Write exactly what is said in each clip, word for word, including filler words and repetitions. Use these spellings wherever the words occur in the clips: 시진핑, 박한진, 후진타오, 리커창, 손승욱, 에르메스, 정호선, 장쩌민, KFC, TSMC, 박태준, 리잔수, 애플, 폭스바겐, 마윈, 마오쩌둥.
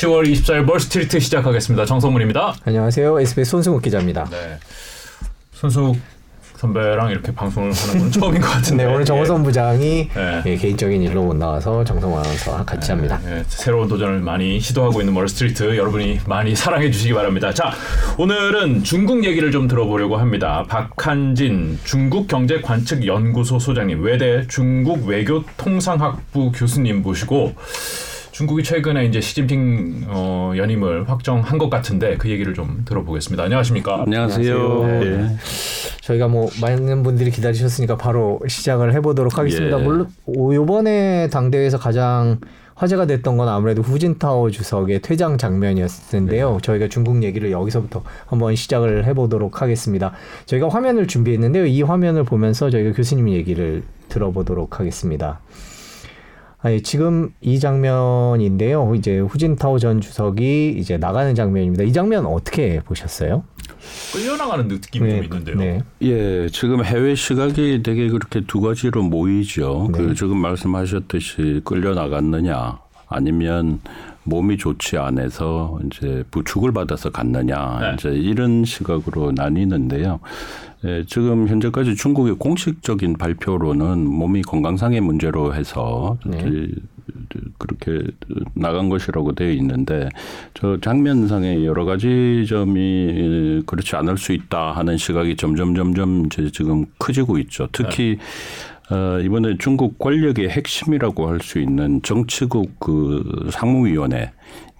시월 이십사일 멀스트리트 시작하겠습니다. 정성문입니다. 안녕하세요. 에스비에스 손승욱 기자입니다. 네. 손승욱 선배랑 이렇게 방송을 하는 건 처음인 것 같은데. 네, 오늘 정호선 예. 부장이 예. 예, 개인적인 일로 못 나와서 정성환 아나운서와 같이 예, 합니다. 예, 새로운 도전을 많이 시도하고 있는 멀스트리트 여러분이 많이 사랑해 주시기 바랍니다. 자, 오늘은 중국 얘기를 좀 들어보려고 합니다. 박한진 중국경제관측연구소 소장님, 외대 중국 외교통상학부 교수님 모시고 중국이 최근에 이제 시진핑 어, 연임을 확정한 것 같은데 그 얘기를 좀 들어보겠습니다. 안녕하십니까? 안녕하세요. 네. 네. 저희가 뭐 많은 분들이 기다리셨으니까 바로 시작을 해보도록 하겠습니다. 예. 물론 이번에 당대회에서 가장 화제가 됐던 건 아무래도 후진타오 주석의 퇴장 장면이었을 텐데요. 네. 저희가 중국 얘기를 여기서부터 한번 시작을 해보도록 하겠습니다. 저희가 화면을 준비했는데요. 이 화면을 보면서 저희가 교수님 얘기를 들어보도록 하겠습니다. 아니, 지금 이 장면인데요. 이제 후진타오 전 주석이 이제 나가는 장면입니다. 이 장면 어떻게 보셨어요? 끌려나가는 느낌이 네, 좀 있는데요. 네. 예, 지금 해외 시각이 되게 그렇게 두 가지로 모이죠. 네. 그 지금 말씀하셨듯이 끌려나갔느냐, 아니면 몸이 좋지 않아서 이제 부축을 받아서 갔느냐, 네. 이제 이런 시각으로 나뉘는데요. 예, 지금 현재까지 중국의 공식적인 발표로는 몸이 건강상의 문제로 해서 네. 그렇게 나간 것이라고 되어 있는데, 저 장면상의 여러 가지 점이 그렇지 않을 수 있다 하는 시각이 점점 점점 이제 지금 커지고 있죠. 특히 네. 어, 이번에 중국 권력의 핵심이라고 할 수 있는 정치국 그 상무위원회,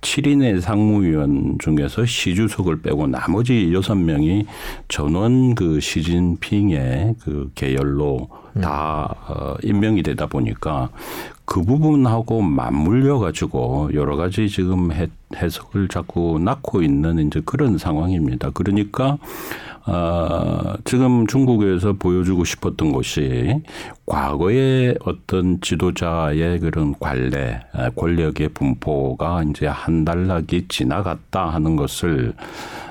칠 인의 상무위원 중에서 시 주석을 빼고 나머지 여섯 명이 전원 그 시진핑의 그 계열로 음. 다 어, 임명이 되다 보니까 그 부분하고 맞물려 가지고 여러 가지 지금 해, 해석을 자꾸 낳고 있는 이제 그런 상황입니다. 그러니까 어, 지금 중국에서 보여주고 싶었던 것이 과거의 어떤 지도자의 그런 관례, 권력의 분포가 이제 한 달락이 지나갔다 하는 것을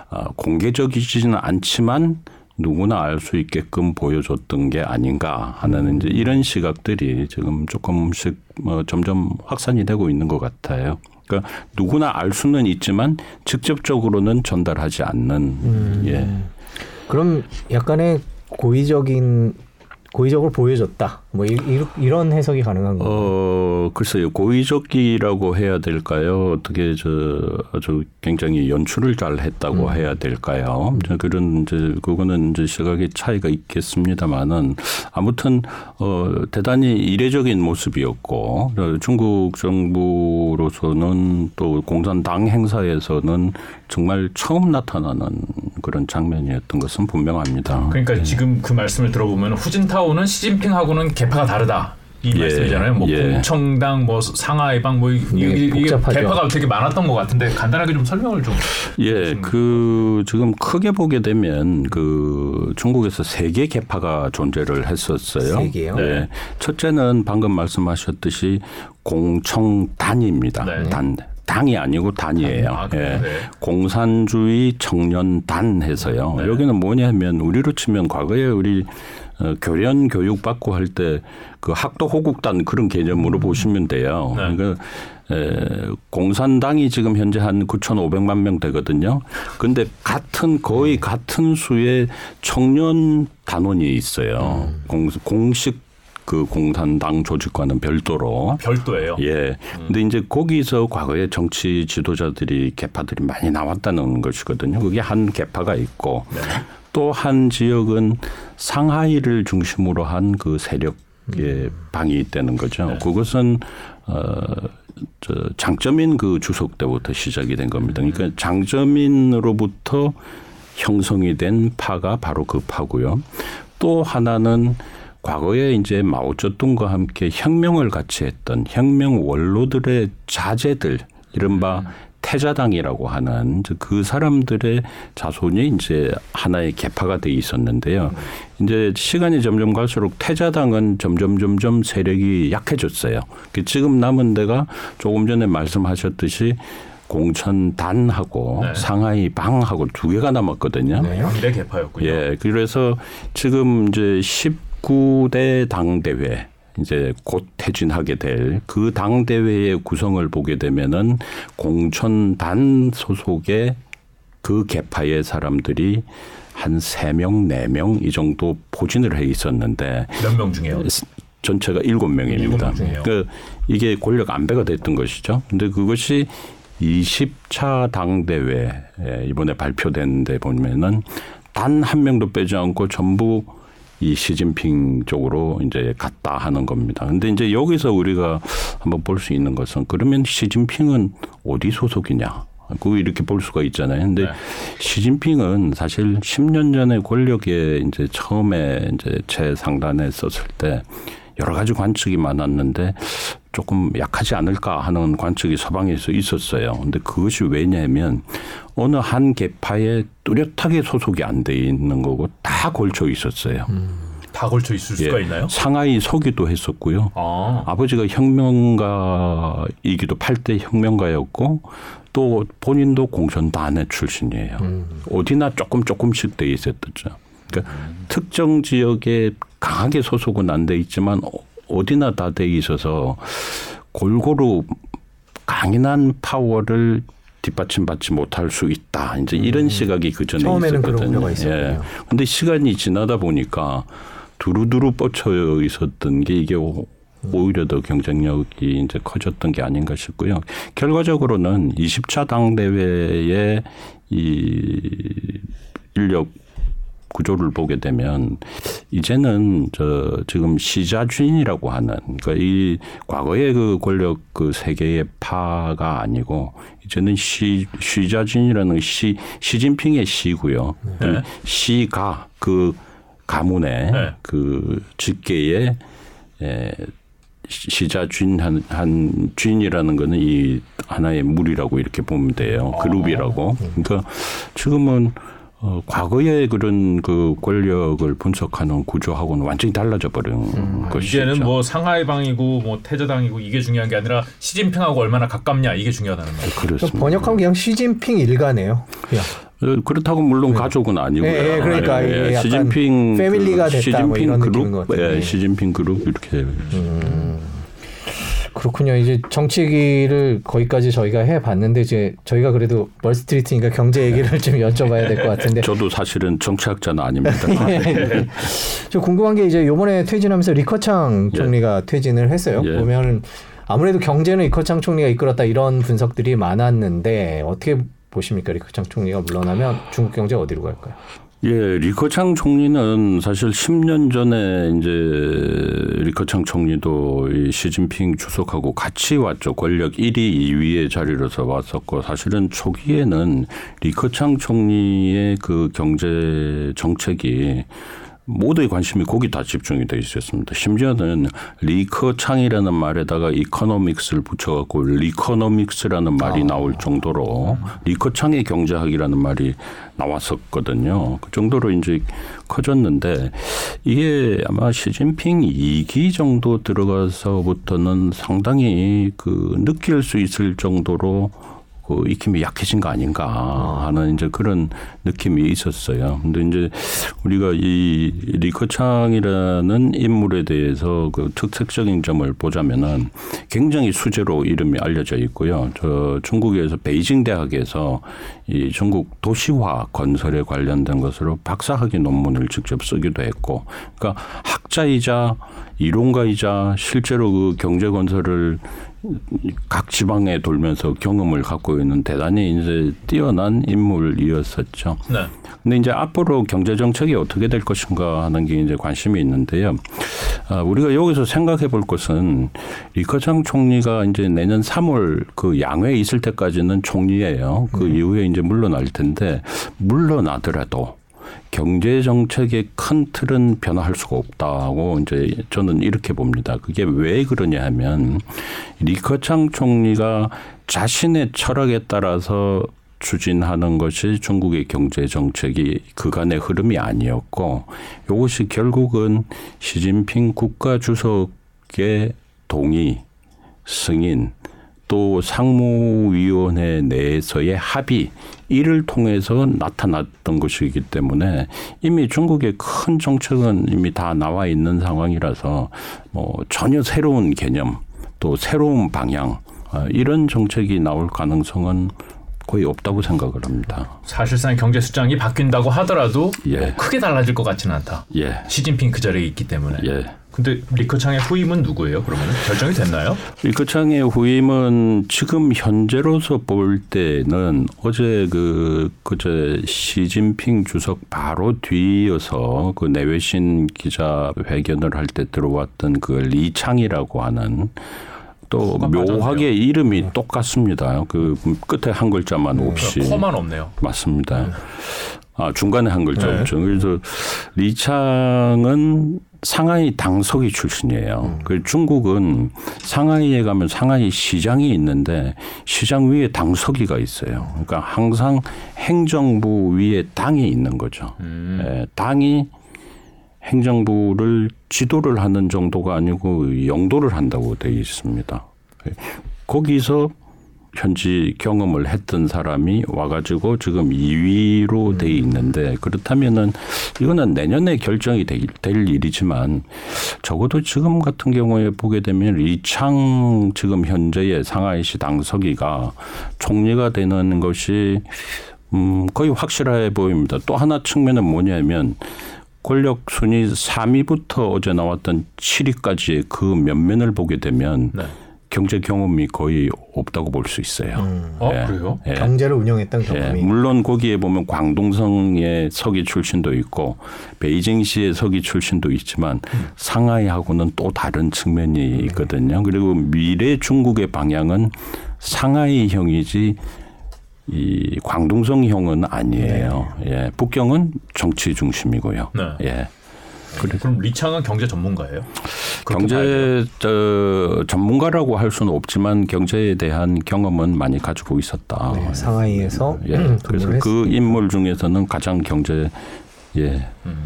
어, 공개적이지는 않지만 누구나 알 수 있게끔 보여줬던 게 아닌가 하는 이제 이런 시각들이 지금 조금씩 뭐 점점 확산이 되고 있는 것 같아요. 그러니까 누구나 알 수는 있지만 직접적으로는 전달하지 않는. 음. 예. 그럼 약간의 고의적인 고의적으로 보여줬다. 뭐 이, 이런 해석이 가능한 건가요? 어, 글쎄요. 고의적이라고 해야 될까요? 어떻게 저 아주 굉장히 연출을 잘 했다고 음. 해야 될까요? 음. 그런 이제 그거는 이제 시각의 차이가 있겠습니다만은 아무튼 어, 대단히 이례적인 모습이었고, 중국 정부로서는 또 공산당 행사에서는 정말 처음 나타나는 그런 장면이었던 것은 분명합니다. 그러니까 네. 지금 그 말씀을 들어보면 후진타오는 시진핑하고는 개파가 다르다 이 예, 말씀이잖아요. 뭐 예. 공청당, 뭐 상하이방, 뭐 이게, 이게 개파가 되게 많았던 것 같은데 간단하게 좀 설명을 좀. 예, 그 지금 크게 보게 되면 그 중국에서 세 개 개파가 존재를 했었어요. 세 개요? 네, 첫째는 방금 말씀하셨듯이 공청단입니다. 네. 단. 당이 아니고 단이에요. 아, 예. 공산주의 청년단 해서요. 네. 여기는 뭐냐면 우리로 치면 과거에 우리 어, 교련 교육 받고 할 때 그 학도 호국단 그런 개념으로 음. 보시면 돼요. 네. 그러니까 에, 공산당이 지금 현재 한 구천오백만 명 되거든요. 그런데 같은 거의 네. 같은 수의 청년 단원이 있어요. 음. 공, 공식 그 공산당 조직과는 별도로. 별도예요? 예. 음. 근데 이제 거기서 과거에 정치 지도자들이 개파들이 많이 나왔다는 것이거든요. 그게 한 개파가 있고 네. 또 한 지역은 상하이를 중심으로 한 그 세력의 음. 방이 있다는 거죠. 네. 그것은 어, 저 장쩌민 그 주석 때부터 시작이 된 겁니다. 그러니까 음. 장쩌민으로부터 형성이 된 파가 바로 그 파고요. 또 하나는 과거에 이제 마오쩌둥과 함께 혁명을 같이 했던 혁명 원로들의 자제들, 이른바 음. 태자당이라고 하는 그 사람들의 자손이 이제 하나의 계파가 돼 있었는데요. 음. 이제 시간이 점점 갈수록 태자당은 점점 점점 세력이 약해졌어요. 지금 남은 데가 조금 전에 말씀하셨듯이 공천단하고 네. 상하이방하고 두 개가 남았거든요. 네, 네 계파였군요. 예, 그래서 지금 이제 십 구 대 당대회 이제 곧 퇴진하게 될 그 당대회의 구성을 보게 되면은 공천단 소속의 그 계파의 사람들이 한 세 명, 네 명 이 정도 포진을 해 있었는데 몇 명 중에요? 전체가 일곱 명입니다. 일곱 명 그러니까 이게 권력 안배가 됐던 것이죠. 근데 그것이 이십 차 당대회 이번에 발표된 데 보면은 단 한 명도 빼지 않고 전부 이 시진핑 쪽으로 이제 갔다 하는 겁니다. 근데 이제 여기서 우리가 한번 볼 수 있는 것은 그러면 시진핑은 어디 소속이냐? 그 이렇게 볼 수가 있잖아요. 근데 네. 시진핑은 사실 십 년 전에 권력에 이제 처음에 이제 최상단에 섰을 때 여러 가지 관측이 많았는데 조금 약하지 않을까 하는 관측이 서방에서 있었어요. 근데 그것이 왜냐하면 어느 한 계파에 뚜렷하게 소속이 안 돼 있는 거고 다 걸쳐 있었어요. 음, 다 걸쳐 있을 예, 수가 있나요? 상하이 서기도 했었고요. 아. 아버지가 혁명가이기도 팔 대 혁명가였고 또 본인도 공천단의 출신이에요. 음. 어디나 조금 조금씩 돼 있었죠. 그러니까 음. 특정 지역에 강하게 소속은 안 돼 있지만 어디나 다 돼 있어서 골고루 강인한 파워를 뒷받침받지 못할 수 있다. 이제 음. 이런 시각이 그 전에 있었거든요. 처음에는 그런 우려가 있었네요. 그런데 예. 시간이 지나다 보니까 두루두루 뻗쳐 있었던 게 이게 오히려 더 경쟁력이 이제 커졌던 게 아닌가 싶고요. 결과적으로는 이십 차 당대회의 이 인력 구조를 보게 되면 이제는 저 지금 시자주인이라고 하는 그러니까 이 과거의 그 권력 그 세계의 파가 아니고 이제는 시 시자주인이라는 시 시진핑의 시고요. 네. 시가 그 가문의 네. 그 직계의 예, 시자주인 한, 한 주인이라는 거는 이 하나의 물이라고 이렇게 보면 돼요. 그룹이라고. 그러니까 지금은 어, 과거의 그런 그 권력을 분석하는 구조하고는 완전히 달라져 버린 음, 것이죠. 이제는 뭐 상하이방이고 뭐 태저당이고 이게 중요한 게 아니라 시진핑하고 얼마나 가깝냐 이게 중요하다는 거예요. 그렇습니다. 번역하면 그냥 시진핑 일가네요. 그냥. 그렇다고 물론 네. 가족은 아니고요. 예, 예, 그러니까 예, 약간 시진핑 패밀리가 됐다 시진핑 뭐 이런 그룹, 느낌인 것 같은데. 예, 시진핑 그룹 이렇게 음, 그렇군요. 이제 정치 얘기를 거기까지 저희가 해봤는데 이제 저희가 그래도 월스트리트니까 경제 얘기를 좀 여쭤봐야 될 것 같은데. 저도 사실은 정치학자는 아닙니다. 예. 저 궁금한 게 이제 이번에 퇴진하면서 리커창 총리가 예. 퇴진을 했어요. 예. 보면 아무래도 경제는 리커창 총리가 이끌었다 이런 분석들이 많았는데 어떻게 보십니까? 리커창 총리가 물러나면 중국 경제 어디로 갈까요? 예, 리커창 총리는 사실 십 년 전에 이제 리커창 총리도 이 시진핑 주석하고 같이 왔죠. 권력 일 위, 이 위의 자리로서 왔었고 사실은 초기에는 리커창 총리의 그 경제 정책이 모두의 관심이 거기 다 집중이 되어 있었습니다. 심지어는 리커창이라는 말에다가 이코노믹스를 붙여갖고 리커노믹스라는 말이 아. 나올 정도로 리커창의 경제학이라는 말이 나왔었거든요. 그 정도로 이제 커졌는데 이게 아마 시진핑 이 기 정도 들어가서부터는 상당히 그 느낄 수 있을 정도로 그 익힘이 약해진 거 아닌가 하는 이제 그런 느낌이 있었어요. 근데 이제 우리가 이 리커창이라는 인물에 대해서 그 특색적인 점을 보자면은 굉장히 수제로 이름이 알려져 있고요. 저 중국에서 베이징 대학에서 이 중국 도시화 건설에 관련된 것으로 박사학위 논문을 직접 쓰기도 했고, 그러니까 학자이자 이론가이자 실제로 그 경제 건설을 각 지방에 돌면서 경험을 갖고 있는 대단히 이제 뛰어난 인물이었었죠. 네. 근데 이제 앞으로 경제 정책이 어떻게 될 것인가 하는 게 이제 관심이 있는데요. 아, 우리가 여기서 생각해 볼 것은 리커창 총리가 이제 내년 삼월 그 양회에 있을 때까지는 총리예요. 그 음. 이후에 이제 물러날 텐데 물러나더라도 경제 정책의 큰 틀은 변화할 수가 없다고 이제 저는 이렇게 봅니다. 그게 왜 그러냐 하면 리커창 총리가 자신의 철학에 따라서 추진하는 것이 중국의 경제 정책이 그간의 흐름이 아니었고 이것이 결국은 시진핑 국가주석의 동의, 승인, 또 상무위원회 내에서의 합의 이를 통해서 나타났던 것이기 때문에 이미 중국의 큰 정책은 이미 다 나와 있는 상황이라서 뭐 전혀 새로운 개념 또 새로운 방향 이런 정책이 나올 가능성은 거의 없다고 생각을 합니다. 사실상 경제 수장이 바뀐다고 하더라도 예. 뭐 크게 달라질 것 같지는 않다. 예. 시진핑 그 자리에 있기 때문에. 예. 근데 리커창의 후임은 누구예요? 그러면 결정이 됐나요? 리커창의 후임은 지금 현재로서 볼 때는 어제 그 그제 시진핑 주석 바로 뒤이어서 그 내외신 기자 회견을 할 때 들어왔던 그 리창이라고 하는. 또 묘하게 맞았네요. 이름이 네. 똑같습니다. 그 끝에 한 글자만 네. 없이. 코만 없네요. 맞습니다. 네. 아 중간에 한 글자 네. 없죠. 그래서 리창은 상하이 당서기 출신이에요. 음. 그 중국은 상하이에 가면 상하이 시장이 있는데 시장 위에 당서기가 있어요. 그러니까 항상 행정부 위에 당이 있는 거죠. 음. 예, 당이 행정부를 지도를 하는 정도가 아니고 영도를 한다고 되어 있습니다. 거기서 현지 경험을 했던 사람이 와가지고 지금 이 위로 음. 되어 있는데 그렇다면은 이거는 내년에 결정이 될, 될 일이지만 적어도 지금 같은 경우에 보게 되면 리창 지금 현재의 상하이시 당서기가 총리가 되는 것이 음 거의 확실해 보입니다. 또 하나 측면은 뭐냐면 권력 순위 삼 위부터 어제 나왔던 칠 위까지의 그 면면을 보게 되면 네. 경제 경험이 거의 없다고 볼 수 있어요. 음. 예. 아, 그래요? 예. 경제를 운영했던 경험이. 예. 물론 거기에 보면 광동성의 서기 출신도 있고 베이징시의 서기 출신도 있지만 음. 상하이하고는 또 다른 측면이 있거든요. 그리고 미래 중국의 방향은 상하이형이지 이 광동성형은 아니에요. 네. 예, 북경은 정치 중심이고요. 네. 예. 그럼 리창은 경제 전문가예요? 경제 저, 전문가라고 할 수는 없지만 경제에 대한 경험은 많이 가지고 있었다. 네, 상하이에서. 예. 음, 그래서 그 했습니다. 인물 중에서는 가장 경제. 예. 음.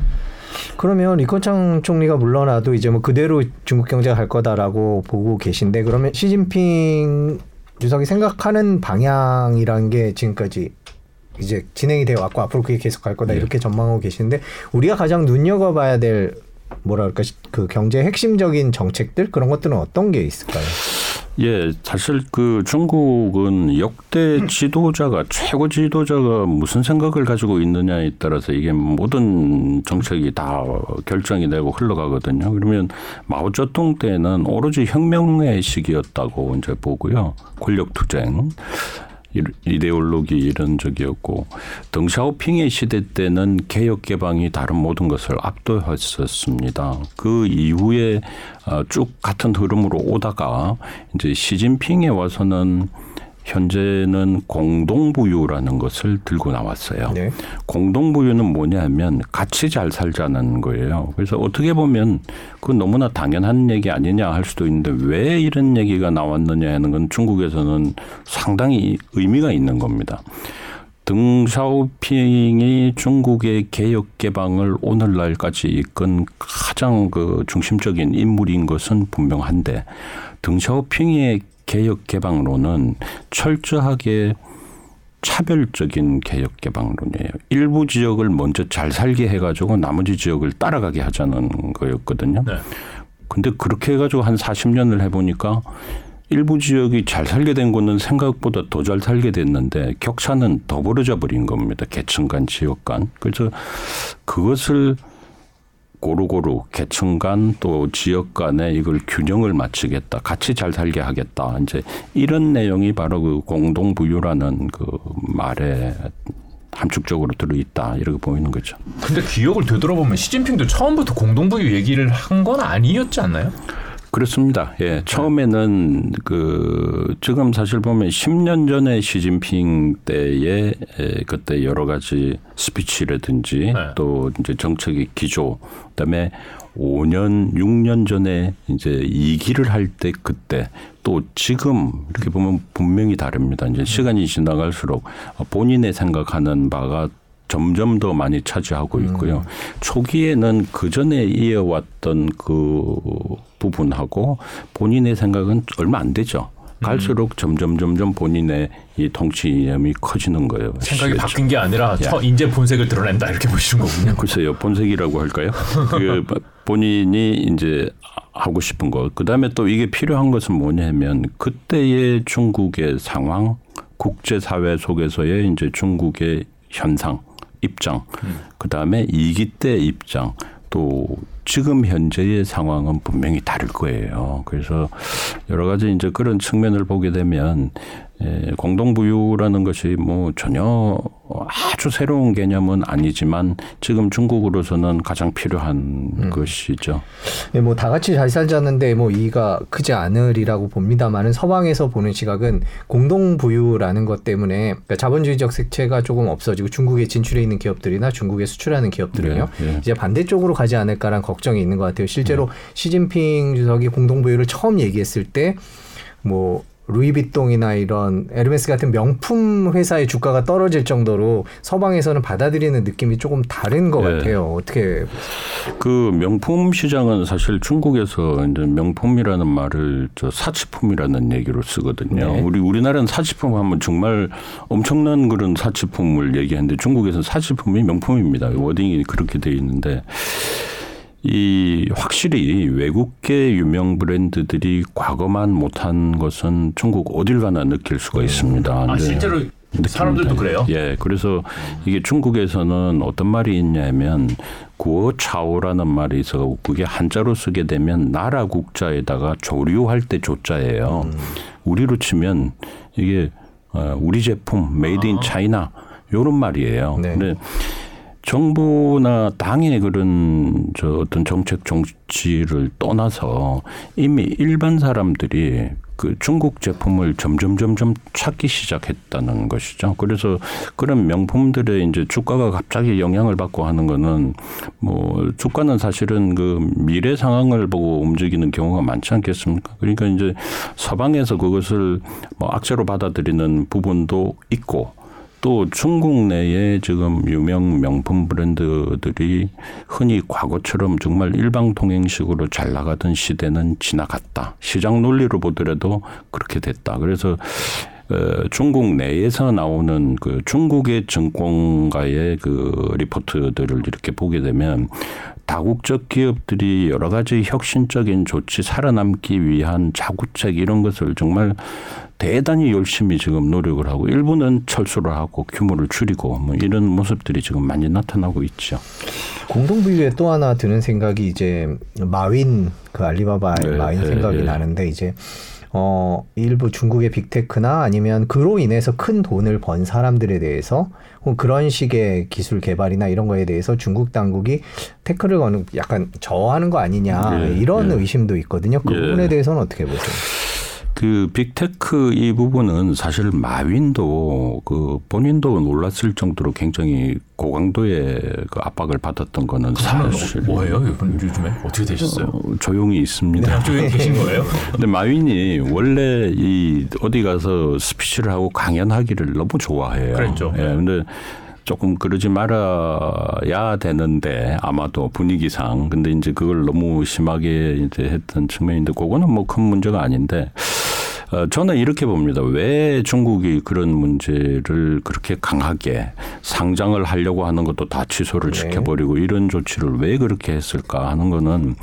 그러면 리커창 총리가 물러나도 이제 뭐 그대로 중국 경제가 갈 거다라고 보고 계신데 그러면 시진핑 주석이 생각하는 방향이라는 게 지금까지 이제 진행이 되어 왔고 앞으로 그게 계속 갈 거다 네. 이렇게 전망하고 계시는데 뭐랄까, 우리가 가장 눈여겨봐야 될 뭐랄까 그 경제의 핵심적인 정책들 그런 것들은 어떤 게 있을까요? 예, 사실 그 중국은 역대 지도자가 최고 지도자가 무슨 생각을 가지고 있느냐에 따라서 이게 모든 정책이 다 결정이 되고 흘러가거든요. 그러면 마오쩌둥 때는 오로지 혁명의 시기였다고 이제 보고요. 권력투쟁, 이데올로기 이런 적이었고 덩샤오핑의 시대 때는 개혁개방이 다른 모든 것을 압도했었습니다. 그 이후에 쭉 같은 흐름으로 오다가 이제 시진핑에 와서는 현재는 공동부유라는 것을 들고 나왔어요. 네. 공동부유는 뭐냐면 같이 잘 살자는 거예요. 그래서 어떻게 보면 그 너무나 당연한 얘기 아니냐 할 수도 있는데 왜 이런 얘기가 나왔느냐 하는 건 중국에서는 상당히 의미가 있는 겁니다. 덩샤오핑이 중국의 개혁 개방을 오늘날까지 이끈 가장 그 중심적인 인물인 것은 분명한데 덩샤오핑의 개혁 개방론은 철저하게 차별적인 개혁 개방론이에요. 일부 지역을 먼저 잘 살게 해가지고 나머지 지역을 따라가게 하자는 거였거든요. 그런데 네. 그렇게 해가지고 한 사십 년을 해보니까 일부 지역이 잘 살게 된 거는 생각보다 더 잘 살게 됐는데 격차는 더 벌어져 버린 겁니다. 계층 간 지역 간. 그래서 그것을 고루고루 계층 간 또 지역 간에 이걸 균형을 맞추겠다. 같이 잘 살게 하겠다. 이제 이런 내용이 바로 그 공동부유라는 그 말에 함축적으로 들어있다. 이렇게 보이는 거죠. 근데 기억을 되돌아보면 시진핑도 처음부터 공동부유 얘기를 한 건 아니었지 않나요? 그렇습니다. 예. 처음에는 그 지금 사실 보면 십 년 전에 시진핑 때의 그때 여러 가지 스피치라든지 네. 또 이제 정책의 기조 그다음에 오 년, 육 년 전에 이제 이 기를 할 때 그때 또 지금 이렇게 보면 분명히 다릅니다. 이제 시간이 지나갈수록 본인의 생각하는 바가 점점 더 많이 차지하고 있고요. 음. 초기에는 그전에 이어왔던 그 부분하고 본인의 생각은 얼마 안 되죠. 갈수록 음. 점점 점점 본인의 이 통치 이념이 커지는 거예요. 생각이 시겠죠. 바뀐 게 아니라 저 인제 본색을 드러낸다 이렇게 보시는 거군요. 글쎄요, 본색이라고 할까요? 그 본인이 이제 하고 싶은 것. 그다음에 또 이게 필요한 것은 뭐냐면 그때의 중국의 상황, 국제사회 속에서의 이제 중국의 현상, 입장, 음. 그다음에 이기 때 입장, 또 지금 현재의 상황은 분명히 다를 거예요. 그래서 여러 가지 이제 그런 측면을 보게 되면 공동부유라는 것이 뭐 전혀 아주 새로운 개념은 아니지만 지금 중국으로서는 가장 필요한 음. 것이죠. 네, 뭐 다 같이 잘 살자는데 뭐 이의가 크지 않으리라고 봅니다만은 서방에서 보는 시각은 공동부유라는 것 때문에 그러니까 자본주의적 색채가 조금 없어지고 중국에 진출해 있는 기업들이나 중국에 수출하는 기업들은요. 네, 네. 이제 반대쪽으로 가지 않을까라는 걱정이 있는 것 같아요. 실제로 음. 시진핑 주석이 공동부유를 처음 얘기했을 때 뭐 루이비통이나 이런 에르메스 같은 명품 회사의 주가가 떨어질 정도로 서방에서는 받아들이는 느낌이 조금 다른 것 네. 같아요. 어떻게 그 명품 시장은 사실 중국에서 이제 명품이라는 말을 저 사치품이라는 얘기로 쓰거든요. 네. 우리 우리나라는 사치품 하면 정말 엄청난 그런 사치품을 얘기하는데 중국에서 사치품이 명품입니다. 워딩이 그렇게 돼 있는데. 이 확실히 외국계 유명 브랜드들이 과거만 못한 것은 중국 어딜 가나 느낄 수가 네. 있습니다. 아, 실제로 느낍니다. 사람들도 그래요? 예, 그래서 이게 중국에서는 어떤 말이 있냐면 구어차오라는 말이 있어서 그게 한자로 쓰게 되면 나라 국자에다가 조류할 때 조자예요. 음. 우리로 치면 이게 우리 제품 메이드 인 차이나 이런 말이에요. 네. 근데 정부나 당의 그런 저 어떤 정책 정치를 떠나서 이미 일반 사람들이 그 중국 제품을 점점 점점 찾기 시작했다는 것이죠. 그래서 그런 명품들의 이제 주가가 갑자기 영향을 받고 하는 거는 뭐 주가는 사실은 그 미래 상황을 보고 움직이는 경우가 많지 않겠습니까? 그러니까 이제 서방에서 그것을 뭐 악재로 받아들이는 부분도 있고 또 중국 내에 지금 유명 명품 브랜드들이 흔히 과거처럼 정말 일방통행식으로 잘 나가던 시대는 지나갔다. 시장 논리로 보더라도 그렇게 됐다. 그래서 중국 내에서 나오는 그 중국의 증권가의 그 리포트들을 이렇게 보게 되면 다국적 기업들이 여러 가지 혁신적인 조치 살아남기 위한 자구책 이런 것을 정말 대단히 열심히 지금 노력을 하고 일부는 철수를 하고 규모를 줄이고 뭐 이런 모습들이 지금 많이 나타나고 있죠. 공동부유에 또 하나 드는 생각이 이제 마윈 그 알리바바의 네, 마윈 네, 생각이 네. 나는데 이제 어, 일부 중국의 빅테크나 아니면 그로 인해서 큰 돈을 번 사람들에 대해서 그런 식의 기술 개발이나 이런 거에 대해서 중국 당국이 태클을 거는 약간 저하는 거 아니냐 예, 이런 예. 의심도 있거든요. 그 예. 부분에 대해서는 어떻게 보세요? 그 빅테크 이 부분은 사실 마윈도 그 본인도 놀랐을 정도로 굉장히 고강도의 그 압박을 받았던 거는 사실 뭐예요? 이번 요즘에 어떻게 되셨어요? 어, 조용히 있습니다. 네, 조용히 계신 거예요? 근데 마윈이 원래 이 어디 가서 스피치를 하고 강연하기를 너무 좋아해요. 그랬죠. 예, 근데 조금 그러지 말아야 되는데 아마도 분위기상 근데 이제 그걸 너무 심하게 이제 했던 측면인데 그거는 뭐 큰 문제가 아닌데. 저는 이렇게 봅니다. 왜 중국이 그런 문제를 그렇게 강하게 상장을 하려고 하는 것도 다 취소를 네. 시켜버리고 이런 조치를 왜 그렇게 했을까 하는 거는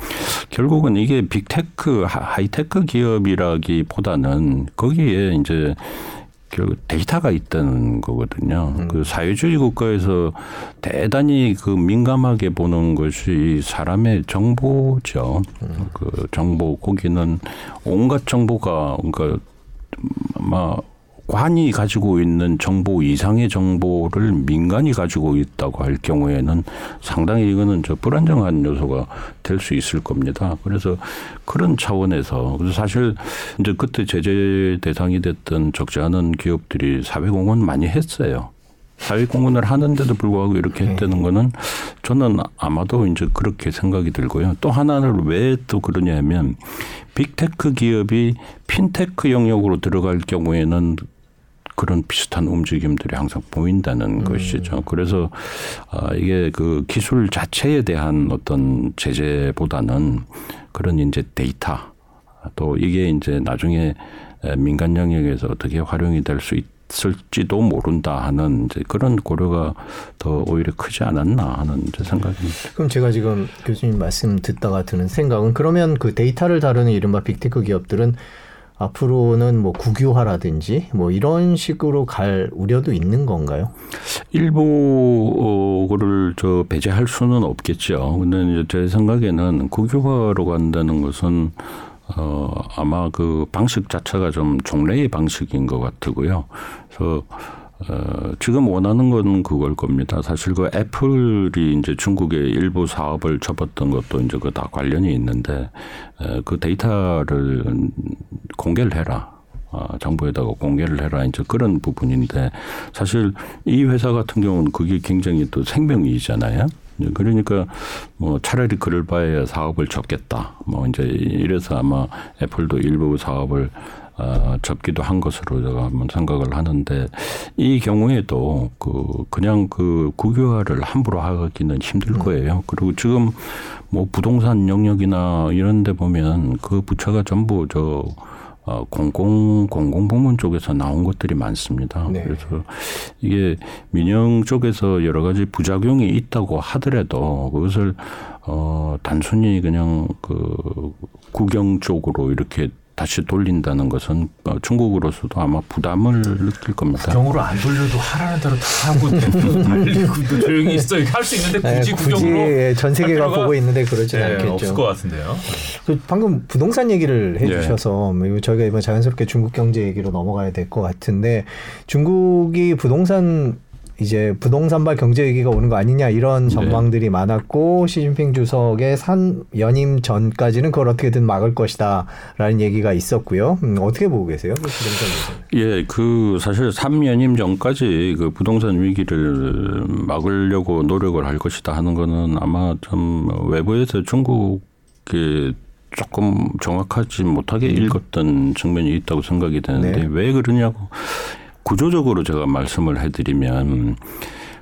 결국은 이게 빅테크, 하이테크 기업이라기보다는 거기에 이제 결국 데이터가 있다는 거거든요. 음. 그 사회주의 국가에서 대단히 그 민감하게 보는 것이 사람의 정보죠. 음. 그 정보 거기는 온갖 정보가 그러니까 막 관이 가지고 있는 정보 이상의 정보를 민간이 가지고 있다고 할 경우에는 상당히 이거는 저 불안정한 요소가 될 수 있을 겁니다. 그래서 그런 차원에서 그래서 사실 이제 그때 제재 대상이 됐던 적지 않은 기업들이 사회공헌 많이 했어요. 사회공헌을 하는데도 불구하고 이렇게 했다는 거는 저는 아마도 이제 그렇게 생각이 들고요. 또 하나를 왜 또 그러냐면 빅테크 기업이 핀테크 영역으로 들어갈 경우에는 그런 비슷한 움직임들이 항상 보인다는 음. 것이죠. 그래서 이게 그 기술 자체에 대한 어떤 제재보다는 그런 이제 데이터 또 이게 이제 나중에 민간 영역에서 어떻게 활용이 될 수 있을지도 모른다 하는 이제 그런 고려가 더 오히려 크지 않았나 하는 이제 생각입니다. 그럼 제가 지금 교수님 말씀 듣다가 드는 생각은, 그러면 그 데이터를 다루는 이른바 빅테크 기업들은 앞으로는 뭐 국유화라든지 뭐 이런 식으로 갈 우려도 있는 건가요? 일부를 저 배제할 수는 없겠죠. 근데 제 생각에는 국유화로 간다는 것은 어 아마 그 방식 자체가 좀 종래의 방식인 것 같고요. 그래서 어, 지금 원하는 건 그걸 겁니다. 사실 그 애플이 이제 중국의 일부 사업을 접었던 것도 이제 그 다 관련이 있는데, 에, 그 데이터를 공개를 해라. 아, 정부에다가 공개를 해라. 이제 그런 부분인데, 사실 이 회사 같은 경우는 그게 굉장히 또 생명이잖아요. 그러니까 뭐 차라리 그럴 바에 사업을 접겠다. 뭐 이제 이래서 아마 애플도 일부 사업을 어, 접기도 한 것으로 제가 한번 생각을 하는데, 이 경우에도 그 그냥 그 국유화를 함부로 하기는 힘들 거예요. 그리고 지금 뭐 부동산 영역이나 이런데 보면 그 부처가 전부 저 어, 공공, 공공부문 쪽에서 나온 것들이 많습니다. 네. 그래서 이게 민영 쪽에서 여러 가지 부작용이 있다고 하더라도 그것을 어, 단순히 그냥 그 국영 쪽으로 이렇게 다시 돌린다는 것은 중국으로서도 아마 부담을 느낄 겁니다. 국영으로 안 돌려도 하라는 대로 다 하고 달리고 조용히 있어 할 수 있는데 굳이, 네, 굳이 국영으로 전 세계가 보고 있는데 그러진, 네, 않겠죠. 없을 것 같은데요. 방금 부동산 얘기를 해주셔서, 네, 저희가 이번 자연스럽게 중국 경제 얘기로 넘어가야 될 것 같은데, 중국이 부동산 이제 부동산발 경제 위기가 오는 거 아니냐 이런 전망들이, 네, 많았고, 시진핑 주석의 산 연임 전까지는 그걸 어떻게든 막을 것이다라는 얘기가 있었고요. 음, 어떻게 보고 계세요? 예, 그 사실 삼 연임 전까지 그 부동산 위기를 막으려고 노력을 할 것이다 하는 거는 아마 좀 외부에서 중국이 조금 정확하지 못하게 읽었던 측면이 있다고 생각이 되는데, 네, 왜 그러냐고. 구조적으로 제가 말씀을 해드리면,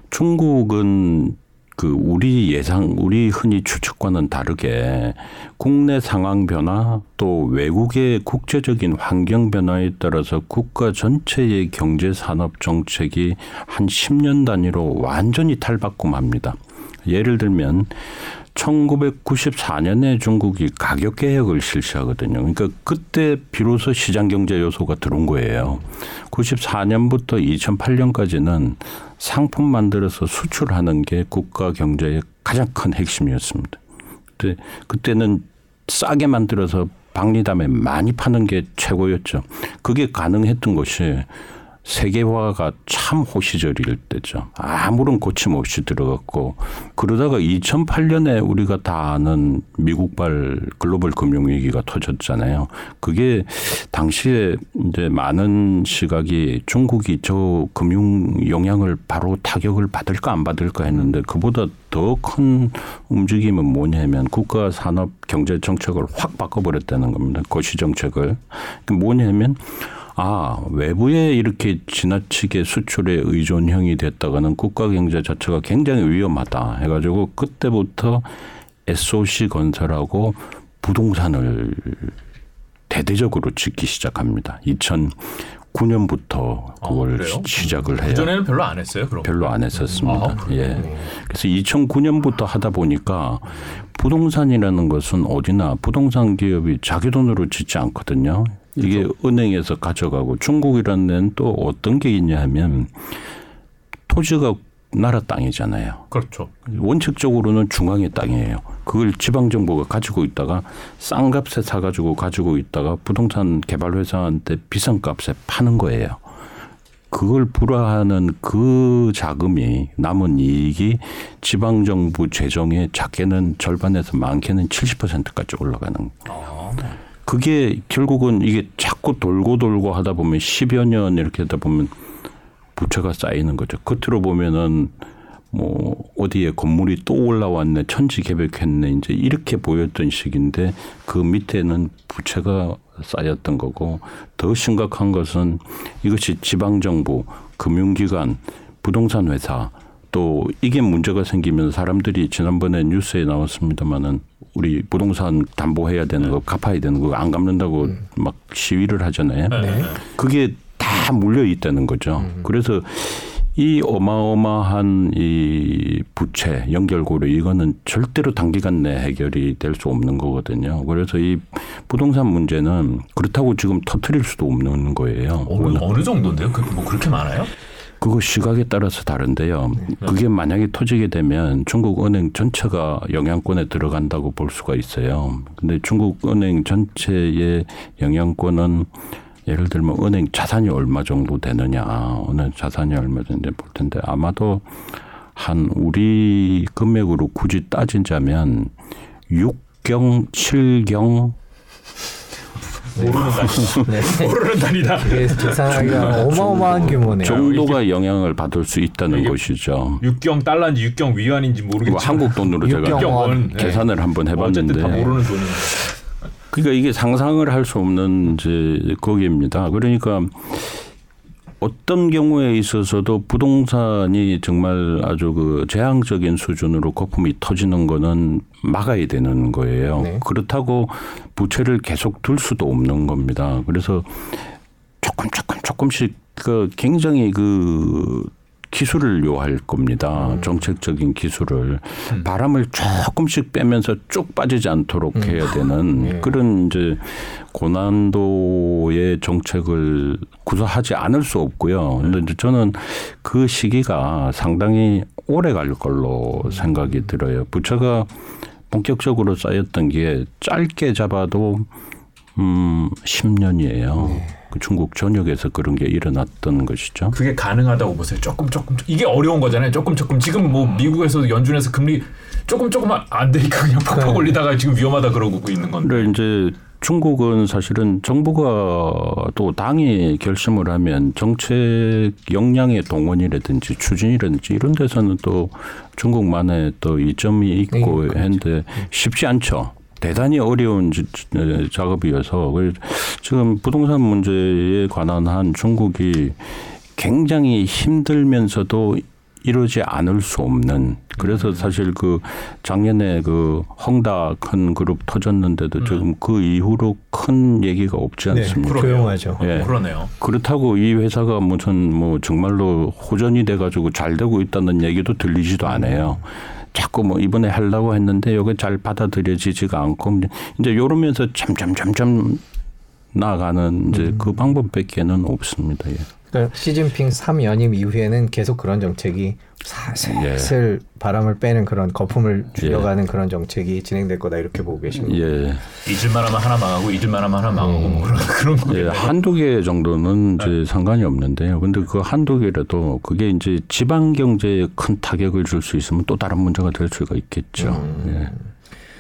중국은 그 우리 예상, 우리 흔히 추측과는 다르게 국내 상황 변화 또 외국의 국제적인 환경 변화에 따라서 국가 전체의 경제 산업 정책이 한 십 년 단위로 완전히 탈바꿈합니다. 예를 들면 천구백구십사 년에 중국이 가격개혁을 실시하거든요. 그러니까 그때 비로소 시장경제 요소가 들어온 거예요. 구십사 년부터 이천팔 년까지는 상품 만들어서 수출하는 게 국가 경제의 가장 큰 핵심이었습니다. 그때, 그때는 싸게 만들어서 박리담에 많이 파는 게 최고였죠. 그게 가능했던 것이 세계화가 참 호시절일 때죠. 아무런 고침없이 들어갔고, 그러다가 이천팔 년에 우리가 다 아는 미국발 글로벌 금융위기가 터졌잖아요. 그게 당시에 이제 많은 시각이 중국이 저 금융 영향을 바로 타격을 받을까 안 받을까 했는데, 그보다 더 큰 움직임은 뭐냐면 국가 산업 경제 정책을 확 바꿔버렸다는 겁니다. 거시 정책을. 뭐냐면, 아, 외부에 이렇게 지나치게 수출에 의존형이 됐다가는 국가 경제 자체가 굉장히 위험하다 해가지고 그때부터 에스오씨 건설하고 부동산을 대대적으로 짓기 시작합니다. 이천구 년부터 그걸 아, 시작을 해요. 그전에는 별로 안 했어요? 그럼? 별로 안 했었습니다. 아, 예. 그래서 이천구 년부터 하다 보니까 부동산이라는 것은 어디나 부동산 기업이 자기 돈으로 짓지 않거든요. 이게 은행에서 가져가고, 중국이라는 데는 또 어떤 게 있냐 하면 토지가 나라 땅이잖아요. 그렇죠. 원칙적으로는 중앙의 땅이에요. 그걸 지방정부가 가지고 있다가 싼 값에 사가지고 가지고 있다가 부동산 개발회사한테 비싼 값에 파는 거예요. 그걸 불화하는 그 자금이, 남은 이익이 지방정부 재정의 작게는 절반에서 많게는 칠십 퍼센트까지 올라가는 거예요. 아. 그게 결국은 이게 자꾸 돌고 돌고 하다 보면 십여 년 이렇게 하다 보면 부채가 쌓이는 거죠. 겉으로 보면은 뭐 어디에 건물이 또 올라왔네, 천지 개벽했네, 이제 이렇게 보였던 시기인데 그 밑에는 부채가 쌓였던 거고, 더 심각한 것은 이것이 지방정부, 금융기관, 부동산 회사, 또 이게 문제가 생기면 사람들이 지난번에 뉴스에 나왔습니다마는 우리 부동산 담보해야 되는 거 갚아야 되는 거 안 갚는다고 음. 막 시위를 하잖아요. 네. 그게 다 물려 있다는 거죠. 음. 그래서 이 어마어마한 이 부채 연결고리 이거는 절대로 단기간 내 해결이 될 수 없는 거거든요. 그래서 이 부동산 문제는 그렇다고 지금 터트릴 수도 없는 거예요. 어느, 어느 정도인데요? 그, 뭐 그렇게 많아요? 그거 시각에 따라서 다른데요. 그게 만약에 터지게 되면 중국 은행 전체가 영향권에 들어간다고 볼 수가 있어요. 근데 중국 은행 전체의 영향권은 예를 들면 은행 자산이 얼마 정도 되느냐, 은행 자산이 얼마 정도 볼 텐데 아마도 한 우리 금액으로 굳이 따진다면 육 경, 칠 경 모르는 단위. 네. 모르는 단위다. 이상하게 어마어마한 규모네요. 정도가 영향을 받을 수 있다는 것이죠. 육 경 달러인지 육 경 위안인지 모르겠지만 뭐 한국 돈으로 제가 원. 계산을 네. 한번 해봤는데 어쨌든 다 모르는 돈이. 그러니까 이게 상상을 할 수 없는 이제 거기입니다. 그러니까 어떤 경우에 있어서도 부동산이 정말 아주 그 재앙적인 수준으로 거품이 터지는 거는 막아야 되는 거예요. 네. 그렇다고 부채를 계속 둘 수도 없는 겁니다. 그래서 조금 조금 조금씩 그 굉장히 그 기술을 요할 겁니다. 음. 정책적인 기술을 음. 바람을 조금씩 빼면서 쭉 빠지지 않도록 음. 해야 되는 예. 그런 이제 고난도의 정책을 구사하지 않을 수 없고요. 그런데 음. 저는 그 시기가 상당히 오래 갈 걸로 생각이 들어요. 부채가 본격적으로 쌓였던 게 짧게 잡아도 음, 십 년이에요. 예. 그 중국 전역에서 그런 게 일어났던 것이죠. 그게 가능하다고 보세요. 조금 조금 이게 어려운 거잖아요. 조금 조금 지금 뭐 미국에서도 연준에서 금리 조금 조금만 안 되니까 그냥 팍팍 올리다가 지금 위험하다 그러고 있는 건데. 그래 이제 중국은 사실은 정부가 또 당이 결심을 하면 정책 역량의 동원이라든지 추진이라든지 이런 데서는 또 중국만의 또 이점이 있고 네, 했는데 쉽지 않죠. 대단히 어려운 작업이어서 지금 부동산 문제에 관한 한 중국이 굉장히 힘들면서도 이루지 않을 수 없는 그래서 사실 그 작년에 그 헝다 큰 그룹 터졌는데도 음. 지금 그 이후로 큰 얘기가 없지 않습니까? 네, 조용하죠. 네. 그러네요. 그렇다고 이 회사가 무슨 뭐 정말로 호전이 돼가지고 잘 되고 있다는 얘기도 들리지도 않아요. 자꾸 뭐 이번에 하려고 했는데 이게 잘 받아들여지지가 않고 이제 이러면서 점점점점 나가는 이제 음. 그 방법밖에는 없습니다. 예. 그러니까 시진핑 삼 연임 이후에는 계속 그런 정책이 사슬 예. 바람을 빼는 그런 거품을 줄여가는 예. 그런 정책이 진행될 거다 이렇게 보고 계십니다. 예. 잊을만 하면 하나 망하고 잊을만 하면 하나 망하고 음. 뭐 그런 그런 예. 한두 개 정도는 이제 네. 상관이 없는데요. 근데 그 한두 개라도 그게 이제 지방 경제에 큰 타격을 줄 수 있으면 또 다른 문제가 될 수가 있겠죠. 음. 예.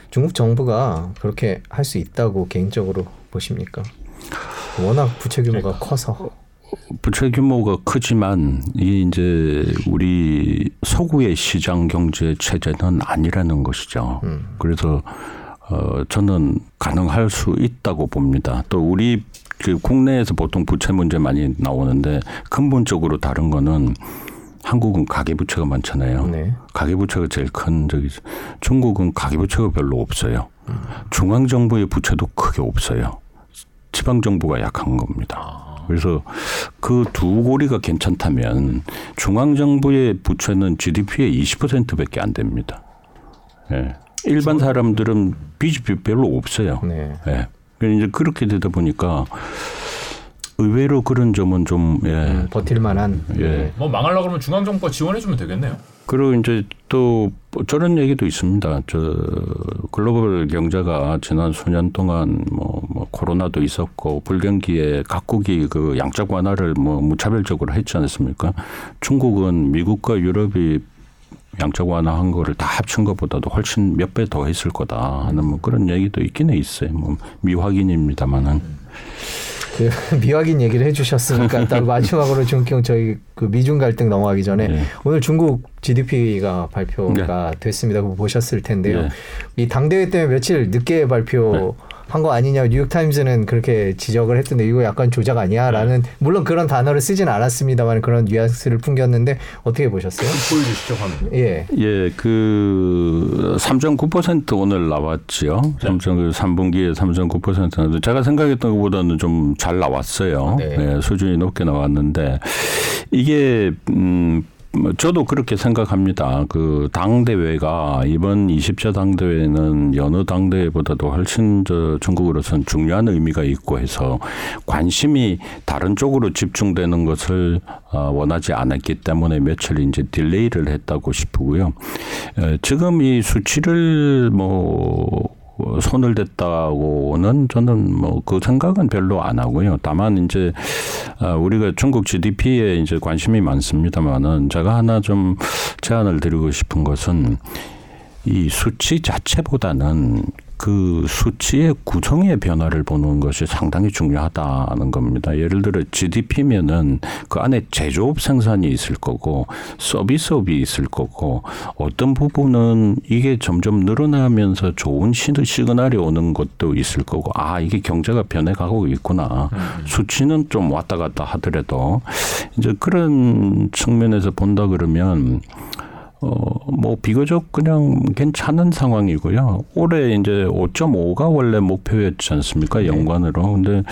중국 정부가 그렇게 할 수 있다고 개인적으로 보십니까? 워낙 부채 규모가 그러니까. 커서. 부채 규모가 크지만 이게 이제 우리 서구의 시장 경제 체제는 아니라는 것이죠. 음. 그래서 어, 저는 가능할 수 있다고 봅니다. 또 우리 그 국내에서 보통 부채 문제 많이 나오는데 근본적으로 다른 거는 한국은 가계부채가 많잖아요. 네. 가계부채가 제일 큰 적이죠. 중국은 가계부채가 별로 없어요. 음. 중앙정부의 부채도 크게 없어요. 지방정부가 약한 겁니다. 그래서 그 두 고리가 괜찮다면 중앙정부의 부채는 지디피의 이십 퍼센트밖에 안 됩니다. 예. 일반 사람들은 빚이 별로 없어요. 네. 예. 이제 그렇게 되다 보니까 의외로 그런 점은 좀 예. 음, 버틸만한. 예. 뭐 망하려고 그러면 중앙정부가 지원해주면 되겠네요. 그리고 이제 또 저런 얘기도 있습니다. 저 글로벌 경제가 지난 수년 동안 뭐, 뭐 코로나도 있었고 불경기에 각국이 그 양적 완화를 뭐 무차별적으로 했지 않습니까? 중국은 미국과 유럽이 양적 완화한 거를 다 합친 것보다도 훨씬 몇 배 더 했을 거다 하는 뭐 그런 얘기도 있긴 있어요. 뭐 미확인입니다만은. 미확인 얘기를 해주셨으니까 따로 마지막으로 중경 저희 그 미중 갈등 넘어가기 전에 네. 오늘 중국 지디피가 발표가 네. 됐습니다. 보셨을 텐데요. 네. 이 당대회 때문에 며칠 늦게 발표. 네. 조작한 거 아니냐, 뉴욕타임스는 그렇게 지적을 했던데 이거 약간 조작 아니야? 라는, 물론 그런 단어를 쓰진 않았습니다만 그런 뉘앙스를 풍겼는데 어떻게 보셨어요? 보여주시죠, 화면. 예. 예, 그 삼 점 구 퍼센트 오늘 나왔지요. 네. 삼 분기에 삼 점 구 퍼센트 나왔는데 제가 생각했던 것보다는 좀 잘 나왔어요. 네. 네, 수준이 높게 나왔는데 이게 음 저도 그렇게 생각합니다. 그 당대회가 이번 이십 차 당대회는 여느 당대회보다도 훨씬 저 중국으로서는 중요한 의미가 있고 해서 관심이 다른 쪽으로 집중되는 것을 원하지 않았기 때문에 며칠 이제 딜레이를 했다고 싶고요. 지금 이 수치를 뭐 손을 댔다고는 저는 뭐 그 생각은 별로 안 하고요. 다만 이제 우리가 중국 지디피에 이제 관심이 많습니다만은 제가 하나 좀 제안을 드리고 싶은 것은 이 수치 자체보다는 그 수치의 구성의 변화를 보는 것이 상당히 중요하다는 겁니다. 예를 들어 지디피면은 그 안에 제조업 생산이 있을 거고 서비스업이 있을 거고 어떤 부분은 이게 점점 늘어나면서 좋은 시그널이 오는 것도 있을 거고, 아 이게 경제가 변해가고 있구나. 음. 수치는 좀 왔다 갔다 하더라도 이제 그런 측면에서 본다 그러면 어, 뭐, 비교적 그냥 괜찮은 상황이고요. 올해 이제 오 점 오가 원래 목표였지 않습니까? 연간으로. 근데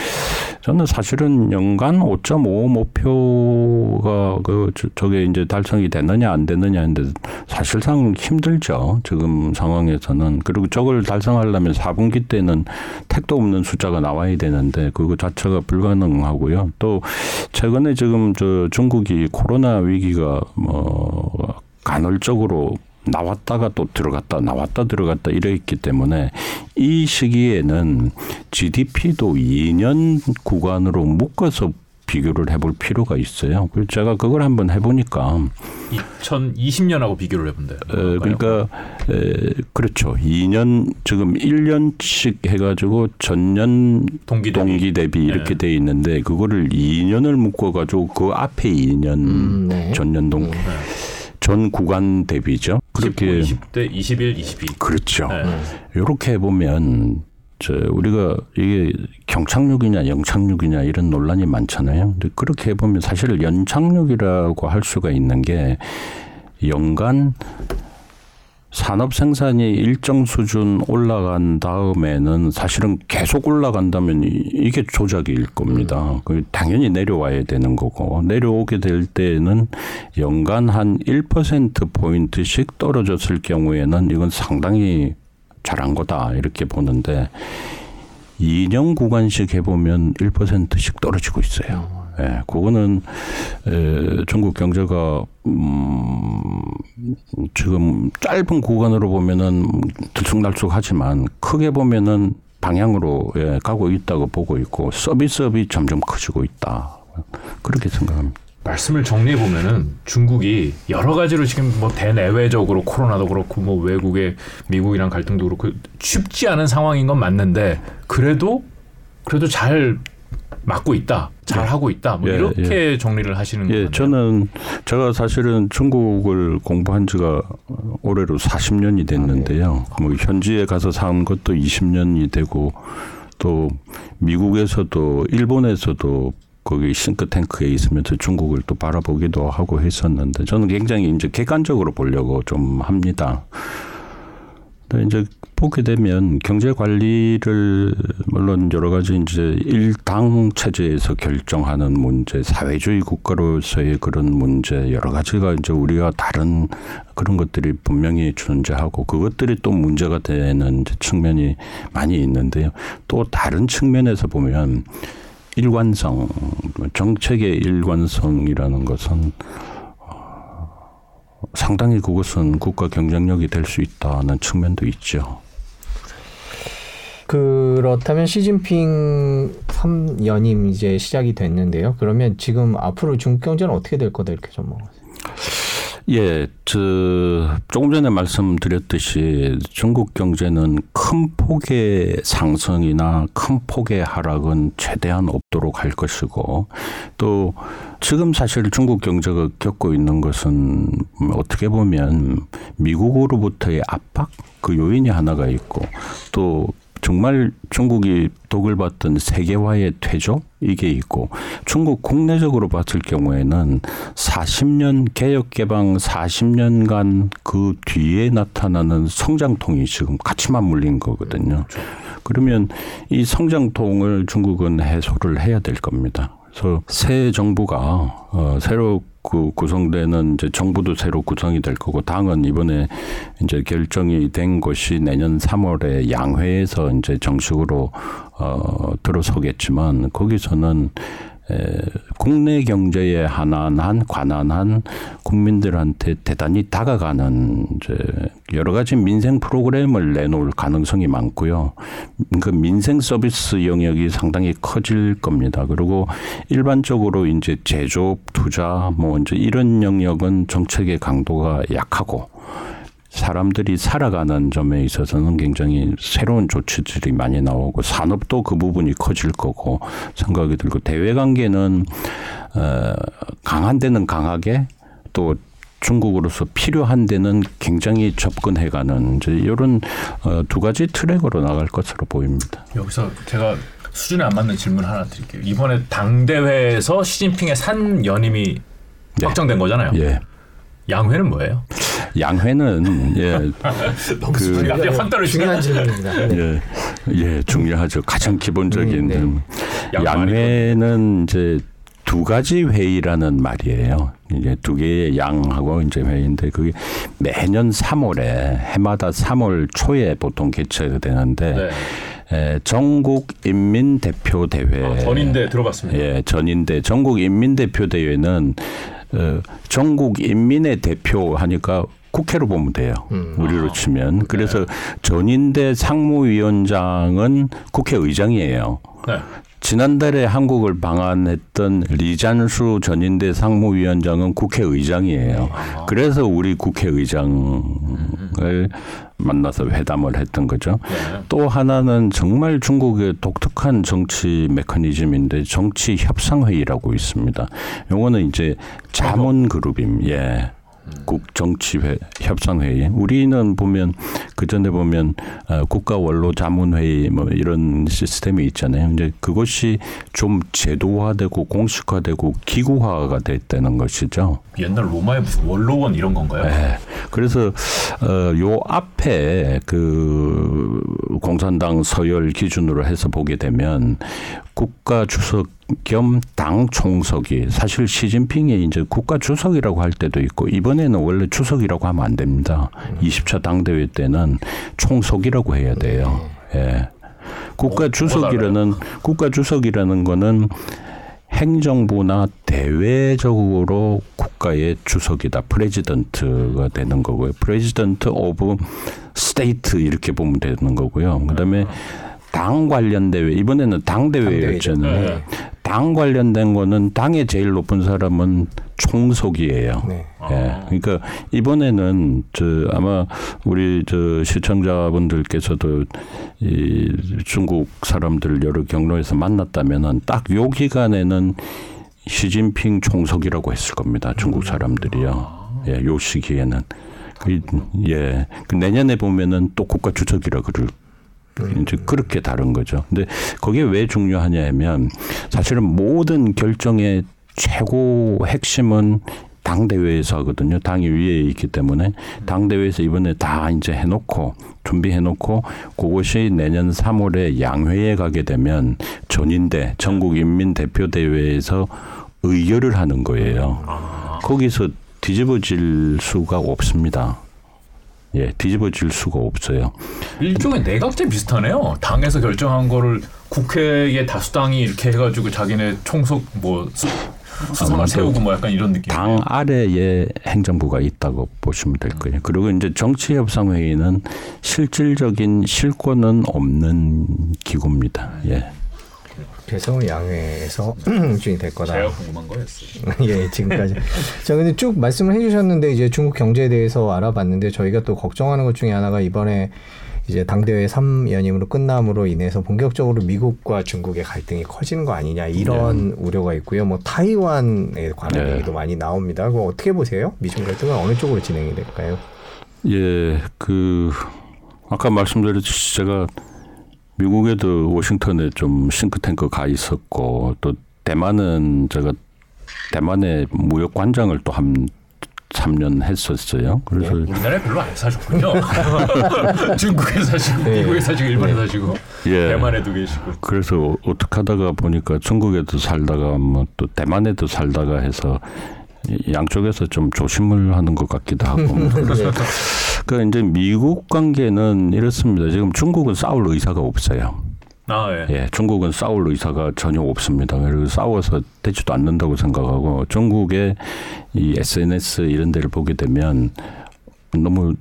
저는 사실은 연간 오 점 오 목표가 그, 저게 이제 달성이 되느냐 안 되느냐 했는데 사실상 힘들죠. 지금 상황에서는. 그리고 저걸 달성하려면 사 분기 때는 택도 없는 숫자가 나와야 되는데 그거 자체가 불가능하고요. 또 최근에 지금 저 중국이 코로나 위기가 뭐, 간헐적으로 나왔다가 또 들어갔다 나왔다 들어갔다 이랬기 때문에 이 시기에는 지디피도 이 년 구간으로 묶어서 비교를 해볼 필요가 있어요. 그래서 제가 그걸 한번 해보니까 이천이십 년하고 비교를 해본대요. 에, 그러니까 에, 그렇죠. 이 년 지금 일 년씩 해가지고 전년 동기 대비, 동기 대비 이렇게 네. 돼 있는데 그거를 이 년을 묶어가지고 그 앞에 이 년 음, 네. 전년 동기 네. 전 구간 대비죠. 그렇게 이십 대, 이십일, 이십이. 그렇죠. 네. 이렇게 해보면 저 우리가 이게 경착륙이냐 영착륙이냐 이런 논란이 많잖아요. 근데 그렇게 해보면 사실 연착륙이라고 할 수가 있는 게 연간 산업 생산이 일정 수준 올라간 다음에는 사실은 계속 올라간다면 이게 조작일 겁니다. 음. 당연히 내려와야 되는 거고 내려오게 될 때에는 연간 한 일 퍼센트 포인트씩 떨어졌을 경우에는 이건 상당히 잘한 거다 이렇게 보는데 이 년 구간씩 해보면 일 퍼센트씩 떨어지고 있어요. 예, 그거는 에, 중국 경제가 음, 지금 짧은 구간으로 보면은 들쑥날쑥하지만 크게 보면은 방향으로 예, 가고 있다고 보고 있고 서비스업이 점점 커지고 있다 그렇게 생각합니다. 말씀을 정리해 보면은 중국이 여러 가지로 지금 뭐 대내외적으로 코로나도 그렇고 뭐 외국의 미국이랑 갈등도 그렇고 쉽지 않은 상황인 건 맞는데 그래도 그래도 잘 막고 있다. 잘 네. 하고 있다. 뭐 예, 이렇게 예. 정리를 하시는 거예요. 예, 저는 제가 사실은 중국을 공부한 지가 올해로 사십 년이 됐는데요. 아, 네. 뭐 현지에 가서 산 것도 이십 년이 되고 또 미국에서도 일본에서도 거기 싱크탱크에 있으면서 중국을 또 바라보기도 하고 했었는데 저는 굉장히 이제 객관적으로 보려고 좀 합니다. 이제 보게 되면 경제 관리를 물론 여러 가지 이제 일당 체제에서 결정하는 문제, 사회주의 국가로서의 그런 문제 여러 가지가 이제 우리가 다른 그런 것들이 분명히 존재하고 그것들이 또 문제가 되는 측면이 많이 있는데요. 또 다른 측면에서 보면 일관성, 정책의 일관성이라는 것은 상당히 그것은 국가 경쟁력이 될 수 있다는 측면도 있죠. 그렇다면 시진핑 삼 연임 이제 시작이 됐는데요. 그러면 지금 앞으로 중국 경제는 어떻게 될 거다 이렇게 전망하세요? 예, 저 조금 전에 말씀드렸듯이 중국 경제는 큰 폭의 상승이나 큰 폭의 하락은 최대한 없도록 할 것이고 또 지금 사실 중국 경제가 겪고 있는 것은 어떻게 보면 미국으로부터의 압박 그 요인이 하나가 있고 또 정말 중국이 독을 받던 세계화의 퇴조 이게 있고, 중국 국내적으로 봤을 경우에는 사십 년 개혁 개방 사십 년간 그 뒤에 나타나는 성장통이 지금 같이 맞물린 거거든요. 그렇죠. 그러면 이 성장통을 중국은 해소를 해야 될 겁니다. 그래서 새 정부가 어, 새로 그 구성되는 이제 정부도 새로 구성이 될 거고, 당은 이번에 이제 결정이 된 것이 내년 삼월에 양회에서 이제 정식으로 어, 들어서겠지만, 거기서는 에, 국내 경제에 한한한 관한한 국민들한테 대단히 다가가는 이제 여러 가지 민생 프로그램을 내놓을 가능성이 많고요. 그 민생 서비스 영역이 상당히 커질 겁니다. 그리고 일반적으로 이제 제조업, 투자 뭐 이제 이런 영역은 정책의 강도가 약하고, 사람들이 살아가는 점에 있어서는 굉장히 새로운 조치들이 많이 나오고, 산업도 그 부분이 커질 거고 생각이 들고, 대외관계는 어, 강한 데는 강하게, 또 중국으로서 필요한 데는 굉장히 접근해가는 이제 이런 어, 두 가지 트랙으로 나갈 것으로 보입니다. 여기서 제가 수준에 안 맞는 질문 하나 드릴게요. 이번에 당대회에서 시진핑의 산연임이 확정된 네. 거잖아요. 예. 양회는 뭐예요? 양회는 예, 그 중요한 질문입니다. 네. 예, 예, 중요하죠. 가장 기본적인 음, 네. 양회는 이제 두 가지 회의라는 말이에요. 이제 두 개의 양하고 이제 회의인데, 그게 매년 삼월에 해마다 삼월 초에 보통 개최되는데. 네. 예, 전국인민대표대회. 아, 전인대 들어봤습니다. 예, 전인대 전국인민대표대회는 어, 전국인민의 대표 하니까 국회로 보면 돼요. 음, 우리로 아, 치면. 그래서 네. 전인대 상무위원장은 국회의장이에요. 네. 지난달에 한국을 방한했던 리잔수 전인대 상무위원장은 국회의장이에요. 아. 그래서 우리 국회의장을 만나서 회담을 했던 거죠. 네. 또 하나는 정말 중국의 독특한 정치 메커니즘인데 정치 협상회의라고 있습니다. 요거는 이제 자문그룹임. 예. 국정치회 협상회의. 우리는 보면 그 전에 보면 어, 국가 원로 자문회의 뭐 이런 시스템이 있잖아요. 이제 그것이 좀 제도화되고 공식화되고 기구화가 됐다는 것이죠. 옛날 로마의 무슨 원로원 이런 건가요? 네. 그래서 어, 요 앞에 그 공산당 서열 기준으로 해서 보게 되면 국가 주석 겸 당 총석이, 사실 시진핑이 이제 국가 주석이라고 할 때도 있고, 이번에는 원래 주석이라고 하면 안 됩니다. 음. 이십 차 당대회 때는 총석이라고 해야 돼요. 음. 예. 국가 어, 주석이라는 국가 주석이라는 거는 행정부나 대외적으로 국가의 주석이다. 프레지던트가 되는 거고요. 프레지던트 오브 스테이트 이렇게 보면 되는 거고요. 그다음에 음. 당 관련 대회, 이번에는 당 대회였잖아요. 네. 당 관련된 거는 당의 제일 높은 사람은 총석이에요. 네. 아. 예. 그러니까 이번에는 저 아마 우리 저 시청자분들께서도 이 중국 사람들 여러 경로에서 만났다면은 딱 요 기간에는 시진핑 총석이라고 했을 겁니다. 중국 사람들이요. 예, 요 시기에는 그, 예, 그 내년에 보면은 또 국가 주석이라 그럴. 이제 그렇게 다른 거죠. 근데 그게 왜 중요하냐면, 사실은 모든 결정의 최고 핵심은 당대회에서 하거든요. 당이 위에 있기 때문에 당대회에서 이번에 다 이제 해놓고 준비해놓고, 그것이 내년 삼월에 양회에 가게 되면 전인대 전국인민대표대회에서 의결을 하는 거예요. 거기서 뒤집어질 수가 없습니다. 예, 뒤집어질 수가 없어요. 일종의 내각제 비슷하네요. 당에서 결정한 거를 국회의 다수당이 이렇게 해가지고 자기네 총석 뭐 수상을 아, 세우고 뭐 약간 이런 느낌. 당 아래에 행정부가 있다고 보시면 될 거예요. 그리고 이제 정치협상회의는 실질적인 실권은 없는 기구입니다. 예. 그래서 양회에서 일주일이 될 거다. 제가 궁금한 거였어요. 예, 지금까지. 자, 근데 쭉 말씀을 해주셨는데 이제 중국 경제에 대해서 알아봤는데, 저희가 또 걱정하는 것 중에 하나가 이번에 이제 당대회 삼 연임으로 끝남으로 인해서 본격적으로 미국과 중국의 갈등이 커지는 거 아니냐 이런 네. 우려가 있고요. 뭐 타이완에 관한 네. 얘기도 많이 나옵니다. 그거 어떻게 보세요? 미중 갈등은 어느 쪽으로 진행이 될까요? 예, 그 아까 말씀드렸듯이 제가 미국에도 워싱턴에 좀 싱크탱크 가 있었고 또 대만은 제가 대만의 무역관장을 또 한 삼 년 했었어요. 그래서 네. 우리나라에 별로 안 사셨군요. 중국에 사시고 네. 미국에 사시고 일본에 네. 사시고 예. 대만에도 계시고. 그래서 어떻게 하다가 보니까 중국에도 살다가 뭐 또 대만에도 살다가 해서 양쪽에서 좀 조심을 하는 것 같기도 하고. 그래서 그러니까 이제 미국 관계는 이렇습니다. 지금 중국은 싸울 의사가 없어요. 아, 예. 예, 중국은 싸울 의사가 전혀 없습니다. 그리고 싸워서 되지도 않는다고 생각하고 중국의 이 에스엔에스 이런 데를 보게 되면 너무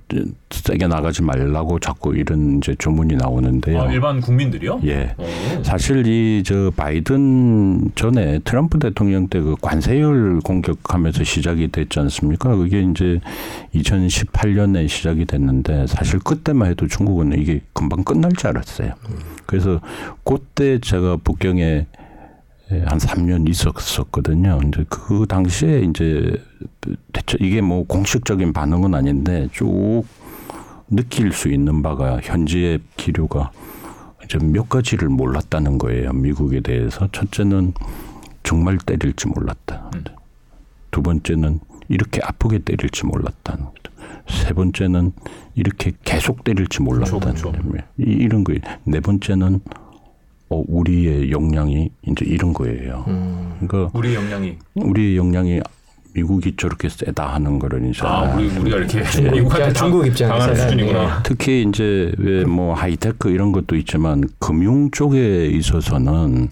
세게 나가지 말라고 자꾸 이런 이제 주문이 나오는데요. 아, 일반 국민들이요? 예. 오. 사실 이 저 바이든 전에 트럼프 대통령 때 그 관세율 공격하면서 시작이 됐지 않습니까? 그게 이제 이천십팔 년에 시작이 됐는데 사실 그때만 해도 중국은 이게 금방 끝날 줄 알았어요. 그래서 그때 제가 북경에 한 삼 년 있었었거든요. 이제 그 당시에 이제 대체 이게 뭐 공식적인 반응은 아닌데 쭉 느낄 수 있는 바가 현지의 기류가 이제 몇 가지를 몰랐다는 거예요. 미국에 대해서 첫째는 정말 때릴지 몰랐다. 두 번째는 이렇게 아프게 때릴지 몰랐다. 세 번째는 이렇게 계속 때릴지 몰랐다. 그렇죠, 그렇죠. 이런 거예요. 네 번째는 어, 우리의 역량이 이제 이런 거예요. 음, 그러니까 우리의 역량이 우리의 역량이 미국이 저렇게 세다 하는 거를 이제 아, 우리 우리가 이렇게 네. 미국한테 중국 입장에서 수준이구나. 특히 이제 왜 뭐 하이테크 이런 것도 있지만 금융 쪽에 있어서는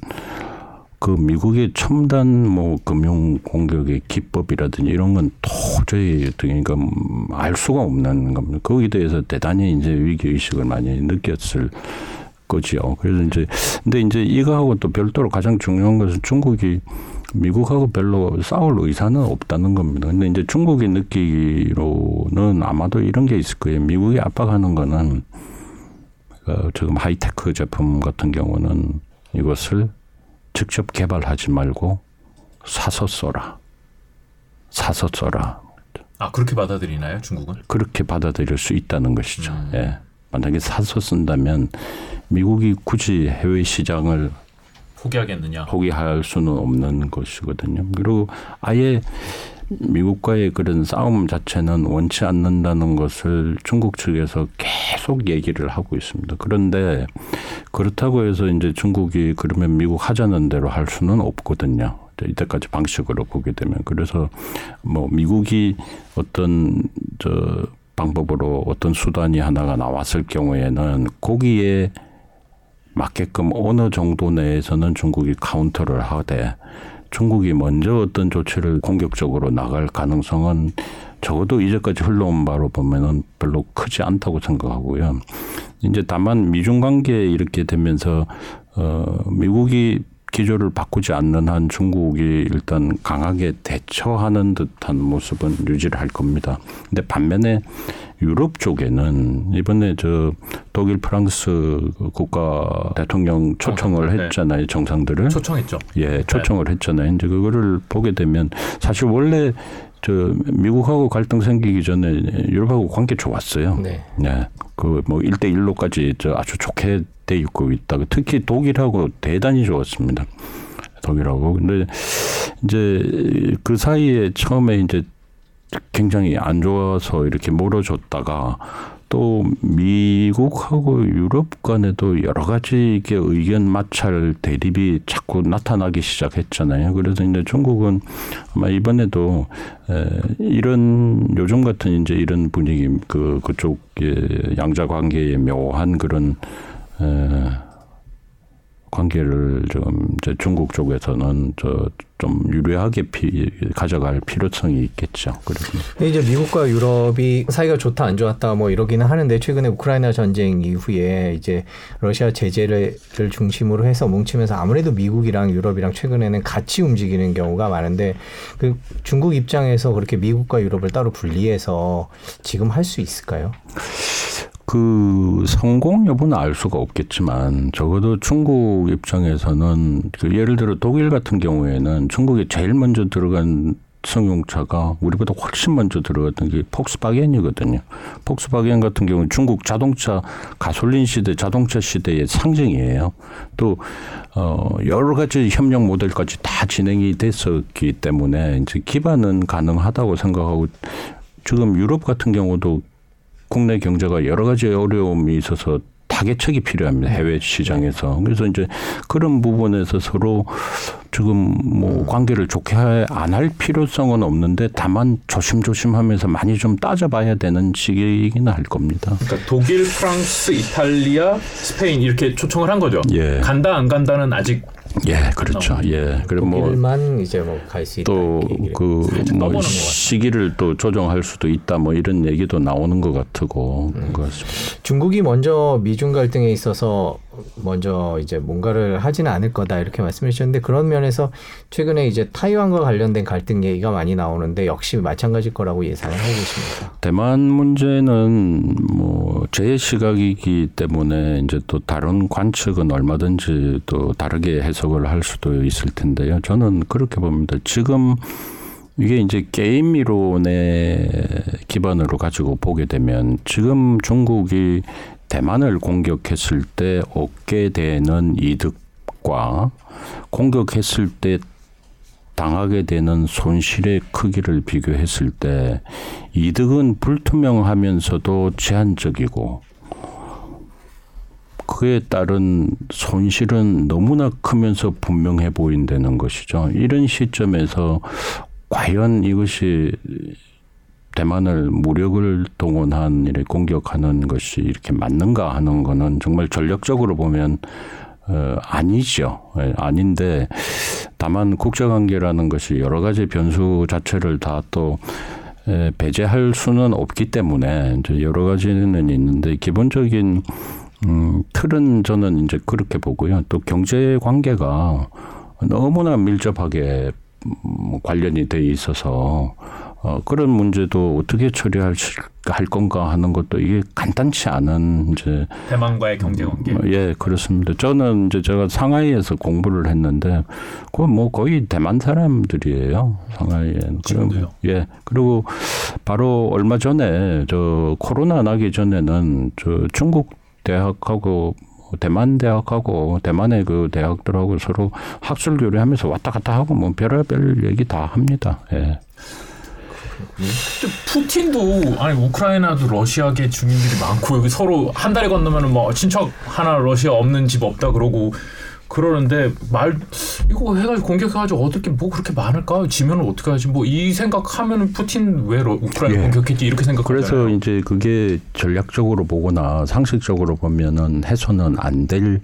그 미국의 첨단 뭐 금융 공격의 기법이라든지 이런 건 도저히 그러니까 알 수가 없는 겁니다. 거기에 대해서 대단히 이제 위기 의식을 많이 느꼈을. 거지요. 그래서 이제 근데 이제 이거하고 또 별도로 가장 중요한 것은 중국이 미국하고 별로 싸울 의사는 없다는 겁니다. 근데 이제 중국이 느끼기로는 아마도 이런 게 있을 거예요. 미국이 압박하는 거는 어, 지금 하이테크 제품 같은 경우는 이것을 직접 개발하지 말고 사서 써라, 사서 써라. 아 그렇게 받아들이나요, 중국은? 그렇게 받아들일 수 있다는 것이죠. 음. 예. 만약에 사서 쓴다면 미국이 굳이 해외 시장을 포기하겠느냐? 포기할 수는 없는 것이거든요. 그리고 아예 미국과의 그런 싸움 자체는 원치 않는다는 것을 중국 측에서 계속 얘기를 하고 있습니다. 그런데 그렇다고 해서 이제 중국이 그러면 미국 하자는 대로 할 수는 없거든요. 이때까지 방식으로 보게 되면. 그래서 뭐 미국이 어떤 저 방법으로 어떤 수단이 하나가 나왔을 경우에는 거기에 맞게끔 어느 정도 내에서는 중국이 카운터를 하되 중국이 먼저 어떤 조치를 공격적으로 나갈 가능성은 적어도 이제까지 흘러온 바로 보면은 별로 크지 않다고 생각하고요. 이제 다만 미중 관계에 이렇게 되면서 어, 미국이 기조를 바꾸지 않는 한 중국이 일단 강하게 대처하는 듯한 모습은 유지를 할 겁니다. 근데 반면에 유럽 쪽에는 이번에 저 독일, 프랑스 국가 대통령 초청을 정상, 했잖아요. 네. 정상들을. 초청했죠. 예, 초청을 네. 했잖아요. 이제 그거를 보게 되면 사실 원래 저 미국하고 갈등 생기기 전에 유럽하고 관계 좋았어요. 네. 네. 그 뭐 일 대 일로까지 저 아주 좋게 돼 있고 있다가 특히 독일하고 대단히 좋았습니다. 독일하고. 근데 이제 그 사이에 처음에 이제 굉장히 안 좋아서 이렇게 멀어졌다가 또 미국하고 유럽 간에도 여러 가지 이게 의견 마찰 대립이 자꾸 나타나기 시작했잖아요. 그래서 이제 중국은 아마 이번에도 이런 요즘 같은 이제 이런 분위기 그 그쪽 양자 관계의 묘한 그런 관계를 좀 이제 중국 쪽에서는 저 좀 유리하게 피, 가져갈 필요성이 있겠죠. 그런데 이제 미국과 유럽이 사이가 좋다 안 좋았다 뭐 이러기는 하는데 최근에 우크라이나 전쟁 이후에 이제 러시아 제재를 중심으로 해서 뭉치면서 아무래도 미국이랑 유럽이랑 최근에는 같이 움직이는 경우가 많은데 그 중국 입장에서 그렇게 미국과 유럽을 따로 분리해서 지금 할 수 있을까요? 그 성공 여부는 알 수가 없겠지만 적어도 중국 입장에서는 그 예를 들어 독일 같은 경우에는 중국이 제일 먼저 들어간 승용차가 우리보다 훨씬 먼저 들어갔던 게 폭스바겐이거든요. 폭스바겐 같은 경우는 중국 자동차 가솔린 시대, 자동차 시대의 상징이에요. 또 어, 여러 가지 협력 모델까지 다 진행이 됐었기 때문에 이제 기반은 가능하다고 생각하고, 지금 유럽 같은 경우도 국내 경제가 여러 가지 어려움이 있어서 타개책이 필요합니다. 해외 시장에서. 그래서 이제 그런 부분에서 서로 지금 뭐 관계를 좋게 안 할 필요성은 없는데, 다만 조심조심하면서 많이 좀 따져봐야 되는 시기이긴 할 겁니다. 그러니까 독일, 프랑스, 이탈리아, 스페인 이렇게 초청을 한 거죠. 예. 간다 안 간다는 아직. 예, 그렇죠. 예, 그리고 독일만 뭐 이제 뭐 갈 수 있다. 또 그 뭐 시기를 또 조정할 수도 있다. 뭐 이런 얘기도 나오는 것 같고. 음. 중국이 먼저 미중 갈등에 있어서 먼저 이제 뭔가를 하지는 않을 거다 이렇게 말씀해주셨는데, 그런 면에서 최근에 이제 타이완과 관련된 갈등 얘기가 많이 나오는데 역시 마찬가지일 거라고 예상을 하고 있습니다. 대만 문제는 뭐 제 시각이기 때문에 이제 또 다른 관측은 얼마든지 또 다르게 해석을 할 수도 있을 텐데요. 저는 그렇게 봅니다. 지금 이게 이제 게임 이론의 기반으로 가지고 보게 되면, 지금 중국이 대만을 공격했을 때 얻게 되는 이득과 공격했을 때 당하게 되는 손실의 크기를 비교했을 때, 이득은 불투명하면서도 제한적이고 그에 따른 손실은 너무나 크면서 분명해 보인다는 것이죠. 이런 시점에서 과연 이것이 대만을 무력을 동원한 이렇게 공격하는 것이 이렇게 맞는가 하는 거는 정말 전략적으로 보면 어, 아니죠. 아닌데, 다만 국제관계라는 것이 여러 가지 변수 자체를 다 또 배제할 수는 없기 때문에 이제 여러 가지는 있는데, 기본적인 음, 틀은 저는 이제 그렇게 보고요. 또 경제 관계가 너무나 밀접하게 관련이 돼 있어서 어, 그런 문제도 어떻게 처리할 할 건가 하는 것도 이게 간단치 않은 이제 대만과의 경제 관계. 예, 그렇습니다. 저는 이제 제가 상하이에서 공부를 했는데, 그건 뭐 거의 대만 사람들이에요. 상하이에. 지금도요. 예. 그리고 바로 얼마 전에 저 코로나 나기 전에는 저 중국 대학하고 대만 대학하고 대만의 그 대학들하고 서로 학술 교류하면서 왔다 갔다 하고 뭐 별의별 얘기 다 합니다. 예. 푸틴도 아니 우크라이나도 러시아계 주민들이 많고, 여기 서로 한 다리 건너면은 뭐 친척 하나 러시아 없는 집 없다 그러고 그러는데, 말 이거 해가지고 공격해가지고 어떻게 뭐 그렇게 많을까? 지면은 어떻게 하지? 뭐 이 생각하면은 푸틴 왜 우크라이나 예. 공격했지 이렇게 생각. 그래서 이제 그게 전략적으로 보거나 상식적으로 보면은 해서는 안 될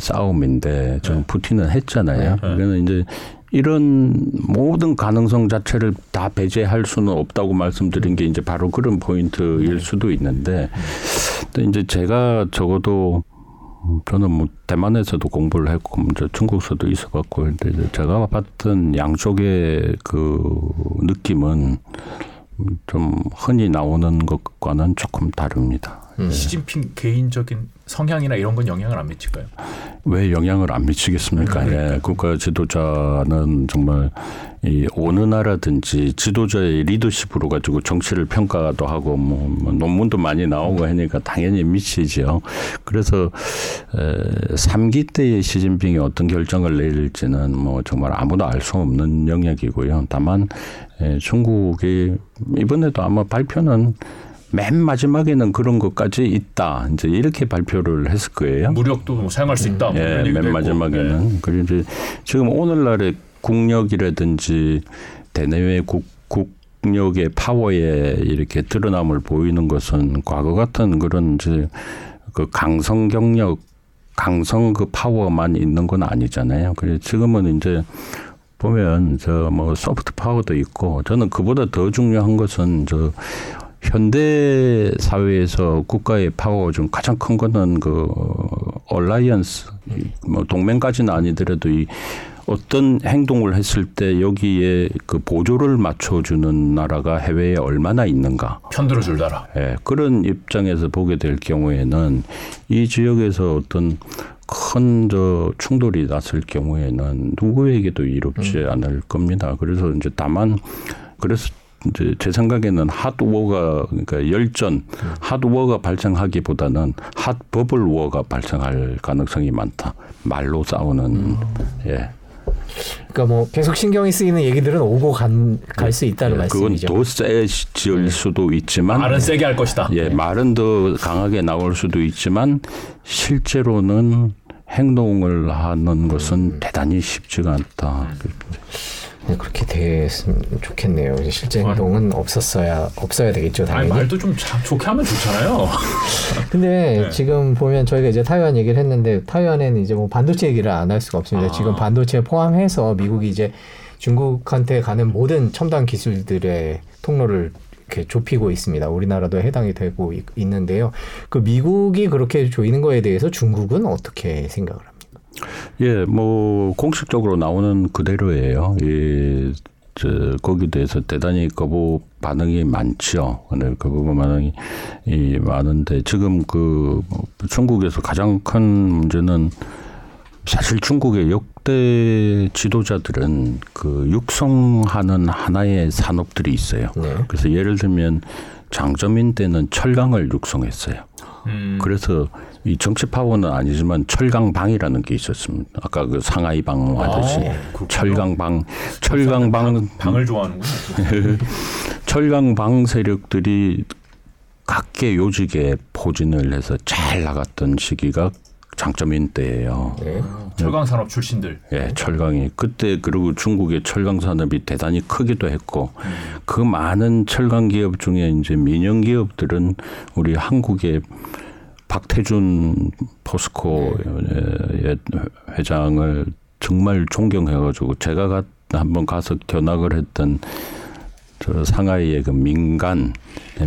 싸움인데, 지금 네. 푸틴은 했잖아요. 네. 그러면 이제. 이런 모든 가능성 자체를 다 배제할 수는 없다고 말씀드린 게 이제 바로 그런 포인트일 수도 있는데, 이제 제가 적어도 저는 뭐 대만에서도 공부를 했고 중국에서도 있어봤고, 근데 제가 봤던 양쪽의 그 느낌은 좀 흔히 나오는 것과는 조금 다릅니다. 음. 시진핑 개인적인 성향이나 이런 건 영향을 안 미칠까요? 왜 영향을 안 미치겠습니까? 네. 예, 국가 지도자는 정말 이 어느 나라든지 지도자의 리더십으로 가지고 정치를 평가도 하고 뭐, 뭐 논문도 많이 나오고 하니까 당연히 미치죠. 그래서 에, 삼 기 때의 시진핑이 어떤 결정을 내릴지는 뭐 정말 아무도 알 수 없는 영역이고요. 다만 에, 중국이 이번에도 아마 발표는 맨 마지막에는 그런 것까지 있다. 이제 이렇게 발표를 했을 거예요. 무력도 뭐 사용할 수 있다. 음. 뭐 예, 맨 마지막에는. 네. 그리고 이제 지금 오늘날의 국력이라든지 대내외 국, 국력의 파워에 이렇게 드러남을 보이는 것은 과거 같은 그런 이제 그 강성 경력, 강성 그 파워만 있는 건 아니잖아요. 그래서 지금은 이제 보면 저 뭐 소프트 파워도 있고, 저는 그보다 더 중요한 것은 저 현대 사회에서 국가의 파워 중 가장 큰 거는 그 얼라이언스, 뭐 동맹까지는 아니더라도 이 어떤 행동을 했을 때 여기에 그 보조를 맞춰주는 나라가 해외에 얼마나 있는가. 편들어줄 나라. 예, 그런 입장에서 보게 될 경우에는 이 지역에서 어떤 큰 저 충돌이 났을 경우에는 누구에게도 이롭지 음. 않을 겁니다. 그래서 이제 다만 그래서 이제 제 생각에는 핫워가 그러니까 열전 음. 핫워가 발생하기보다는 핫버블워가 발생할 가능성이 많다. 말로 싸우는 음. 예. 그러니까 뭐 계속 신경이 쓰이는 얘기들은 오고 간 갈 수 있다는 예, 말씀이죠. 그건 더 세질 예. 수도 있지만 말은 세게 할 것이다. 예, 예, 말은 더 강하게 나올 수도 있지만 실제로는 행동을 하는 음. 것은 대단히 쉽지가 않다. 네, 그렇게 됐으면 좋겠네요. 실제 행동은 없었어야 없어야 되겠죠. 당연히. 아니, 말도 좀 자, 좋게 하면 좋잖아요. 근데 네. 지금 보면 저희가 이제 타이완 얘기를 했는데 타이완에는 이제 뭐 반도체 얘기를 안 할 수가 없습니다. 아. 지금 반도체 포함해서 미국이 이제 중국한테 가는 모든 첨단 기술들의 통로를 이렇게 좁히고 있습니다. 우리나라도 해당이 되고 있, 있는데요. 그 미국이 그렇게 조이는 거에 대해서 중국은 어떻게 생각을 합니까? 예, 뭐 공식적으로 나오는 그대로예요. 예, 저 거기에 대해서 대단히 거부 반응이 많죠. 근데 거부 반응이 이, 많은데 지금 그 중국에서 가장 큰 문제는 사실 중국의 역대 지도자들은 그 육성하는 하나의 산업들이 있어요. 네. 그래서 예를 들면 장쩌민 때는 철강을 육성했어요. 음. 그래서 이 정치 파워는 아니지만 철강방이라는 게 있었습니다. 아까 그 상하이방 하듯이 아, 철강방, 철강방 방을 좋아하는군요. 철강방 세력들이 각계 요직에 포진을 해서 잘 나갔던 시기가 장쩌민 때예요. 네. 철강 산업 출신들. 예, 네, 철강이 그때 그리고 중국의 철강 산업이 대단히 크기도 했고 음. 그 많은 철강 기업 중에 이제 민영 기업들은 우리 한국의 박태준 포스코 네. 회장을 정말 존경해가지고 제가 가, 한번 가서 견학을 했던 저 상하이의 그 민간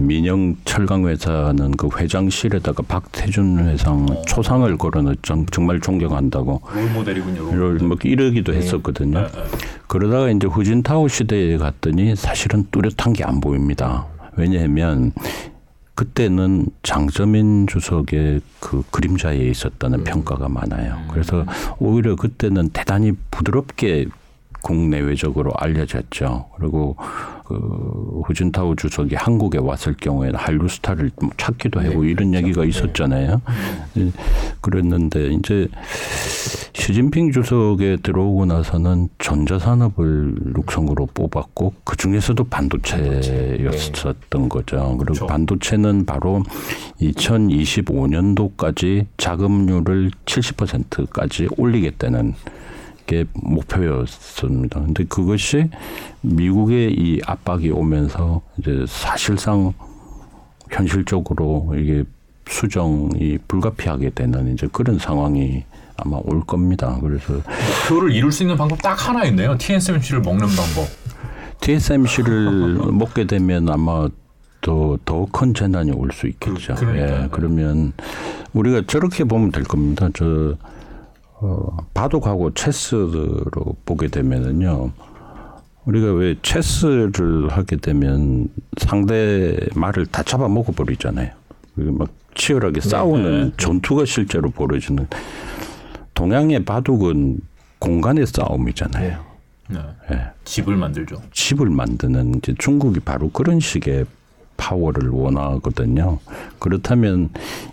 민영 철강 회사는 그 회장실에다가 박태준 회장 초상을 걸어놓 정말 존경한다고 롤모델이군요. 이럴 뭐 이러기도 네. 했었거든요. 아, 아. 그러다가 이제 후진타오 시대에 갔더니 사실은 뚜렷한 게 안 보입니다. 왜냐하면 그때는 장쩌민 주석의 그 그림자에 있었다는 음. 평가가 많아요. 그래서 오히려 그때는 대단히 부드럽게 국내외적으로 알려졌죠. 그리고 그 후진타오 주석이 한국에 왔을 경우에는 한류스타를 찾기도 하고 네, 이런 그렇죠. 얘기가 있었잖아요. 네. 그랬는데 이제 시진핑 주석에 들어오고 나서는 전자산업을 육성으로 뽑았고 그중에서도 반도체였었던 네. 거죠. 그리고 그렇죠. 반도체는 바로 이천이십오 년도까지 자금률을 칠십 퍼센트까지 올리겠다는 게 목표였습니다. 그런데 그것이 미국의 이 압박이 오면서 이제 사실상 현실적으로 이게 수정이 불가피하게 되는 이제 그런 상황이 아마 올 겁니다. 그래서 목표를 이룰 수 있는 방법 딱 하나 있네요. 티에스엠씨를 먹는 방법. 티에스엠씨를 먹게 되면 아마 더 더 큰 재난이 올 수 있겠죠. 그, 예, 그러면 우리가 저렇게 보면 될 겁니다. 저 어, 바둑하고 체스로 보게 되면은요, 우리가 왜 체스를 하게 되면 상대 말을 다 잡아먹어 버리잖아요. 막 치열하게 싸우는 네. 전투가 실제로 벌어지는. 동양의 바둑은 공간의 싸움이잖아요. 네. 네. 네. 집을 만들죠. 집을 만드는 이제 중국이 바로 그런 식의 파워를 원하거든요. 그렇다면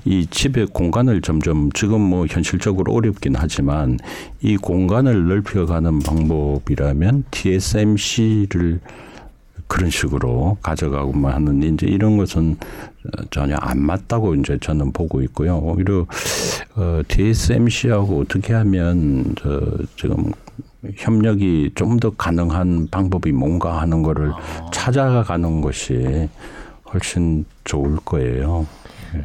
이 집의 공간을 점점 지금 뭐 현실적으로 어렵긴 하지만 이 공간을 넓혀가는 방법이라면 티에스엠씨를 그런 식으로 가져가고만 하는 이제 이런 것은 전혀 안 맞다고 이제 저는 보고 있고요. 오히려 어, 티에스엠씨하고 어떻게 하면 저 지금 협력이 좀 더 가능한 방법이 뭔가 하는 거를 아. 찾아가는 것이 훨씬 좋을 거예요.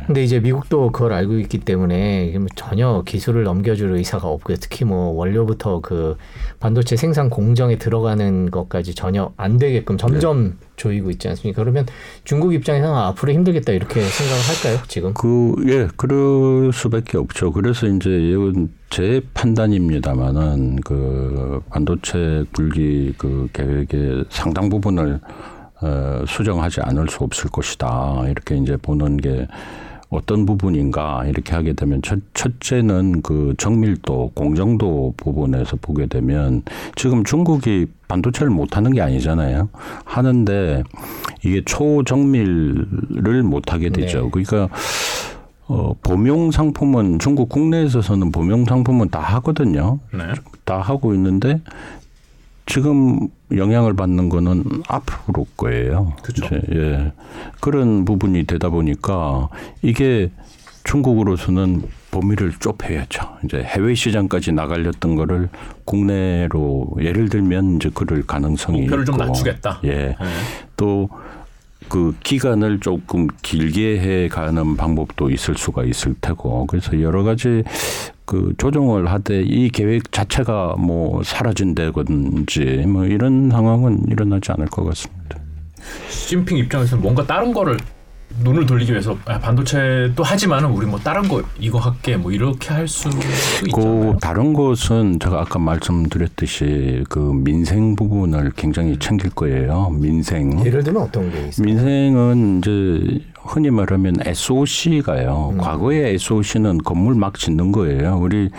근데 이제 미국도 그걸 알고 있기 때문에 전혀 기술을 넘겨줄 의사가 없고요. 특히 뭐 원료부터 그 반도체 생산 공정에 들어가는 것까지 전혀 안 되게끔 점점 네. 조이고 있지 않습니까? 그러면 중국 입장에서는 앞으로 힘들겠다 이렇게 생각을 할까요? 지금? 그, 예, 그럴 수밖에 없죠. 그래서 이제 이건 제 판단입니다만은 그 반도체 굴기 그 계획의 상당 부분을 수정하지 않을 수 없을 것이다. 이렇게 이제 보는 게 어떤 부분인가 이렇게 하게 되면 첫, 첫째는 그 정밀도, 공정도 부분에서 보게 되면 지금 중국이 반도체를 못하는 게 아니잖아요. 하는데 이게 초정밀을 못하게 되죠. 네. 그러니까 어, 범용 상품은 중국 국내에서는 범용 상품은 다 하거든요. 네. 다 하고 있는데 지금 영향을 받는 거는 앞으로 거예요. 그렇죠. 예. 그런 부분이 되다 보니까 이게 중국으로서는 범위를 좁혀야죠. 이제 해외 시장까지 나가려던 거를 국내로 예를 들면 이제 그럴 가능성이 목표를 있고. 목표를 좀 낮추겠다. 예. 네. 또 그 기간을 조금 길게 해가는 방법도 있을 수가 있을 테고. 그래서 여러 가지 그 조정을 하되 이 계획 자체가 뭐 사라진다든지 뭐 이런 상황은 일어나지 않을 것 같습니다. 시진핑 입장에서는 뭔가 다른 거를 눈을 돌리기 위해서 반도체도 하지만은 우리 뭐 다른 거 이거 할게 뭐 이렇게 할 수 있잖아요. 다른 것은 제가 아까 말씀드렸듯이 그 민생 부분을 굉장히 챙길 거예요. 민생. 예를 들면 어떤 게 있어요? 민생은 이제 흔히 말하면 에스오씨가요. 음. 과거에 에스오씨는 건물 막 짓는 거예요. 우리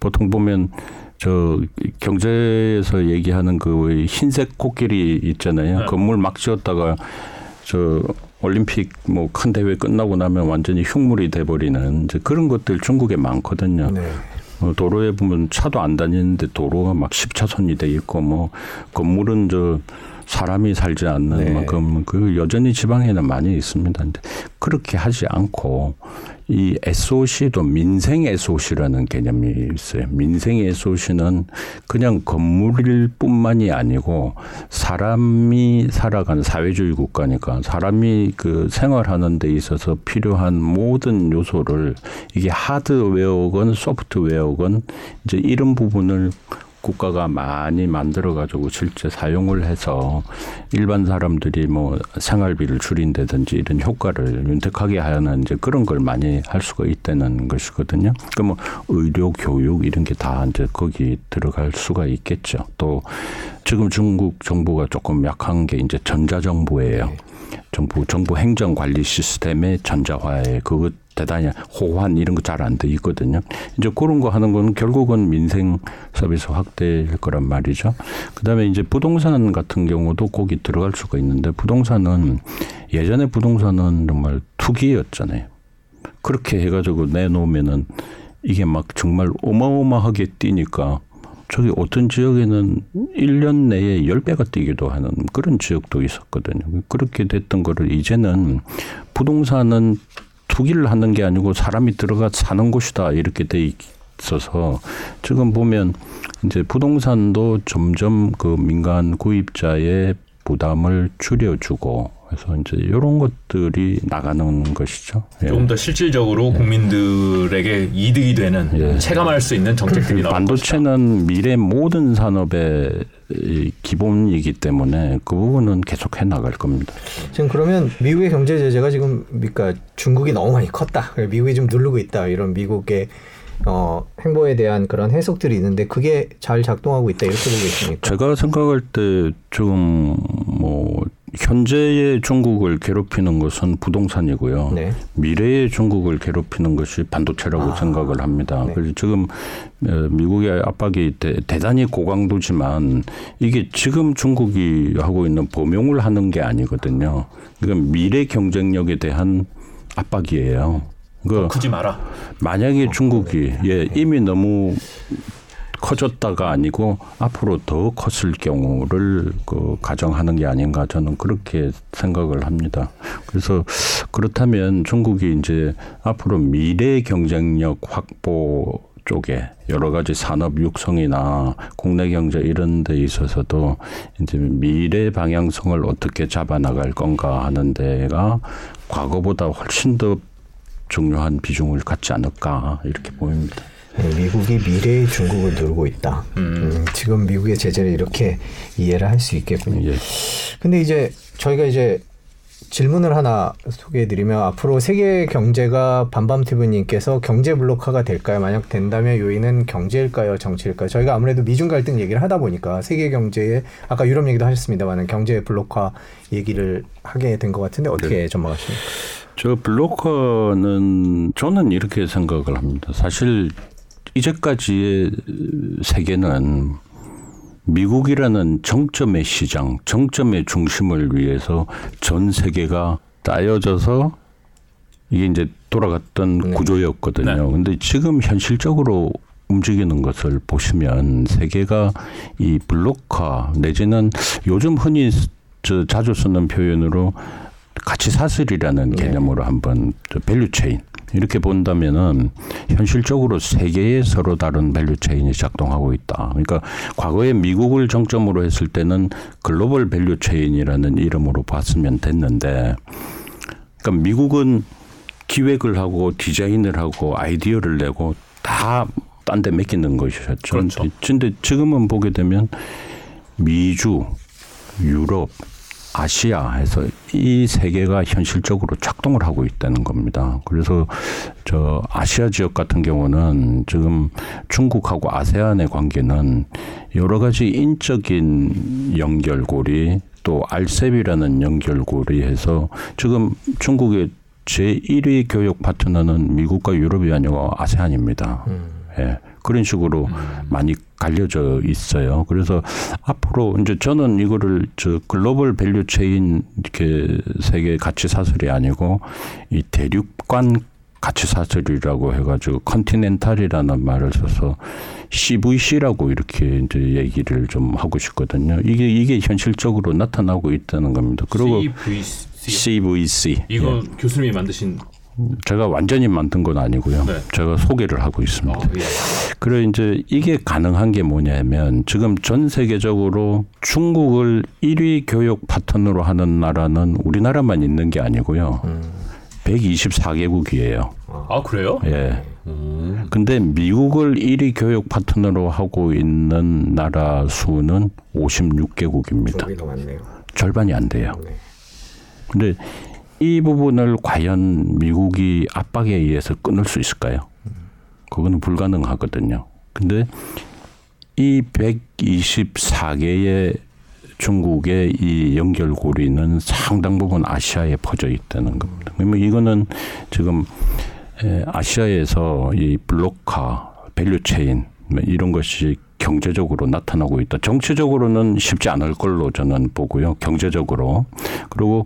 보통 보면 저 경제에서 얘기하는 그 흰색 코끼리 있잖아요. 네. 건물 막 지었다가 저 올림픽 뭐 큰 대회 끝나고 나면 완전히 흉물이 돼버리는 이제 그런 것들 중국에 많거든요. 네. 어, 도로에 보면 차도 안 다니는데 도로가 막 십 차선이 돼 있고 뭐 건물은 저 사람이 살지 않는 네. 만큼 그 여전히 지방에는 많이 있습니다. 근데 그렇게 하지 않고 이 에스오씨도 민생 에스오씨라는 개념이 있어요. 민생 에스오씨는 그냥 건물일 뿐만이 아니고 사람이 살아가는 사회주의 국가니까 사람이 그 생활하는 데 있어서 필요한 모든 요소를 이게 하드웨어건 소프트웨어건 이제 이런 부분을 국가가 많이 만들어가지고 실제 사용을 해서 일반 사람들이 뭐 생활비를 줄인다든지 이런 효과를 윤택하게 하는 이제 그런 걸 많이 할 수가 있다는 것이거든요. 그럼 뭐 의료, 교육 이런 게 다 이제 거기 들어갈 수가 있겠죠. 또 지금 중국 정부가 조금 약한 게 이제 전자정부예요. 네. 정부 정부 행정 관리 시스템의 전자화에 그것 대단히 호환 이런 거 잘 안 돼 있거든요. 이제 그런 거 하는 건 결국은 민생 서비스 확대일 거란 말이죠. 그다음에 이제 부동산 같은 경우도 거기 들어갈 수가 있는데 부동산은 예전에 부동산은 정말 투기였잖아요. 그렇게 해가지고 내놓으면은 이게 막 정말 어마어마하게 뛰니까. 저기 어떤 지역에는 일 년 내에 십 배가 뛰기도 하는 그런 지역도 있었거든요. 그렇게 됐던 거를 이제는 부동산은 투기를 하는 게 아니고 사람이 들어가 사는 곳이다 이렇게 돼 있어서 지금 보면 이제 부동산도 점점 그 민간 구입자의 부담을 줄여주고 그래서 이제 이런 것들이 나가는 것이죠. 조금 예. 더 실질적으로 예. 국민들에게 이득이 되는 예. 체감할 수 있는 정책들이 나오는 것이다. 반도체는 미래 모든 산업의 기본이기 때문에 그 부분은 계속 해나갈 겁니다. 지금 그러면 미국의 경제 제재가 지금 그러니까 중국이 너무 많이 컸다. 미국이 좀 누르고 있다. 이런 미국의 어, 행보에 대한 그런 해석들이 있는데 그게 잘 작동하고 있다 이렇게 보고 있습니까? 제가 생각할 때 좀 뭐 현재의 중국을 괴롭히는 것은 부동산이고요. 네. 미래의 중국을 괴롭히는 것이 반도체라고 아, 생각을 합니다. 네. 그래서 지금 미국의 압박이 대, 대단히 고강도지만 이게 지금 중국이 하고 있는 범용을 하는 게 아니거든요. 그러니까 미래 경쟁력에 대한 압박이에요. 그 크지 마라. 만약에 어, 중국이 네. 예, 이미 너무 커졌다가 아니고 앞으로 더 컸을 경우를 그 가정하는 게 아닌가 저는 그렇게 생각을 합니다. 그래서 그렇다면 중국이 이제 앞으로 미래 경쟁력 확보 쪽에 여러 가지 산업 육성이나 국내 경제 이런 데 있어서도 이제 미래 방향성을 어떻게 잡아 나갈 건가 하는 데가 과거보다 훨씬 더 중요한 비중을 갖지 않을까 이렇게 보입니다. 네, 미국이 미래의 중국을 누르고 있다. 음. 음, 지금 미국의 제재를 이렇게 이해를 할 수 있겠군요. 예. 근데 이제 저희가 이제 질문을 하나 소개해드리면 앞으로 세계 경제가 밤밤티브님께서 경제 블록화가 될까요? 만약 된다면 요인은 경제일까요? 정치일까요? 저희가 아무래도 미중 갈등 얘기를 하다 보니까 세계 경제에 아까 유럽 얘기도 하셨습니다만 경제 블록화 얘기를 하게 된 것 같은데 어떻게 네. 전망하십니까? 저 블로커는 저는 이렇게 생각을 합니다. 사실 이제까지의 세계는 미국이라는 정점의 시장, 정점의 중심을 위해서 전 세계가 따여져서 이게 이제 돌아갔던 네. 구조였거든요. 네. 근데 지금 현실적으로 움직이는 것을 보시면 세계가 이 블록화 내지는 요즘 흔히 저 자주 쓰는 표현으로 가치 사슬이라는 네. 개념으로 한번 밸류 체인 이렇게 본다면은 현실적으로 세계에 서로 다른 밸류 체인이 작동하고 있다. 그러니까 과거에 미국을 정점으로 했을 때는 글로벌 밸류 체인이라는 이름으로 봤으면 됐는데, 그러니까 미국은 기획을 하고 디자인을 하고 아이디어를 내고 다 딴 데 맡기는 것이었죠. 그렇죠. 근데 지금은 보게 되면 미주, 유럽, 아시아에서 이 세계가 현실적으로 작동을 하고 있다는 겁니다. 그래서 저 아시아 지역 같은 경우는 지금 중국하고 아세안의 관계는 여러 가지 인적인 연결고리 또 알셉이라는 연결고리에서 지금 중국의 제일 위 교역 파트너는 미국과 유럽이 아니고 아세안입니다. 음. 예, 그런 식으로 음. 많이 갈려져 있어요. 그래서 앞으로 이제 저는 이거를 저 글로벌 밸류 체인 이렇게 세계 가치 사슬이 아니고 이 대륙간 가치 사슬이라고 해가지고 컨티넨탈이라는 말을 써서 씨브이씨라고 이렇게 이제 얘기를 좀 하고 싶거든요. 이게 이게 현실적으로 나타나고 있다는 겁니다. 그리고 씨브이씨 이거 예. 교수님이 만드신. 제가 완전히 만든 건 아니고요. 네. 제가 소개를 하고 있습니다. 어, 예. 그리고 이제 이게 가능한 게 뭐냐면 지금 전 세계적으로 중국을 일 위 교역 파트너로 하는 나라는 우리나라만 있는 게 아니고요. 음. 백이십사 개국이에요. 아, 그래요? 예. 음. 근데 미국을 일 위 교역 파트너로 하고 있는 나라 수는 오십육 개국입니다. 저기 더 많네요. 절반이 안 돼요. 네. 근데 이 부분을 과연 미국이 압박에 의해서 끊을 수 있을까요? 그거는 불가능하거든요. 근데 이 백이십사 개의 중국의 이 연결고리는 상당 부분 아시아에 퍼져 있다는 겁니다. 그러면 이거는 지금 아시아에서 이 블록화, 밸류체인 이런 것이 경제적으로 나타나고 있다. 정치적으로는 쉽지 않을 걸로 저는 보고요. 경제적으로. 그리고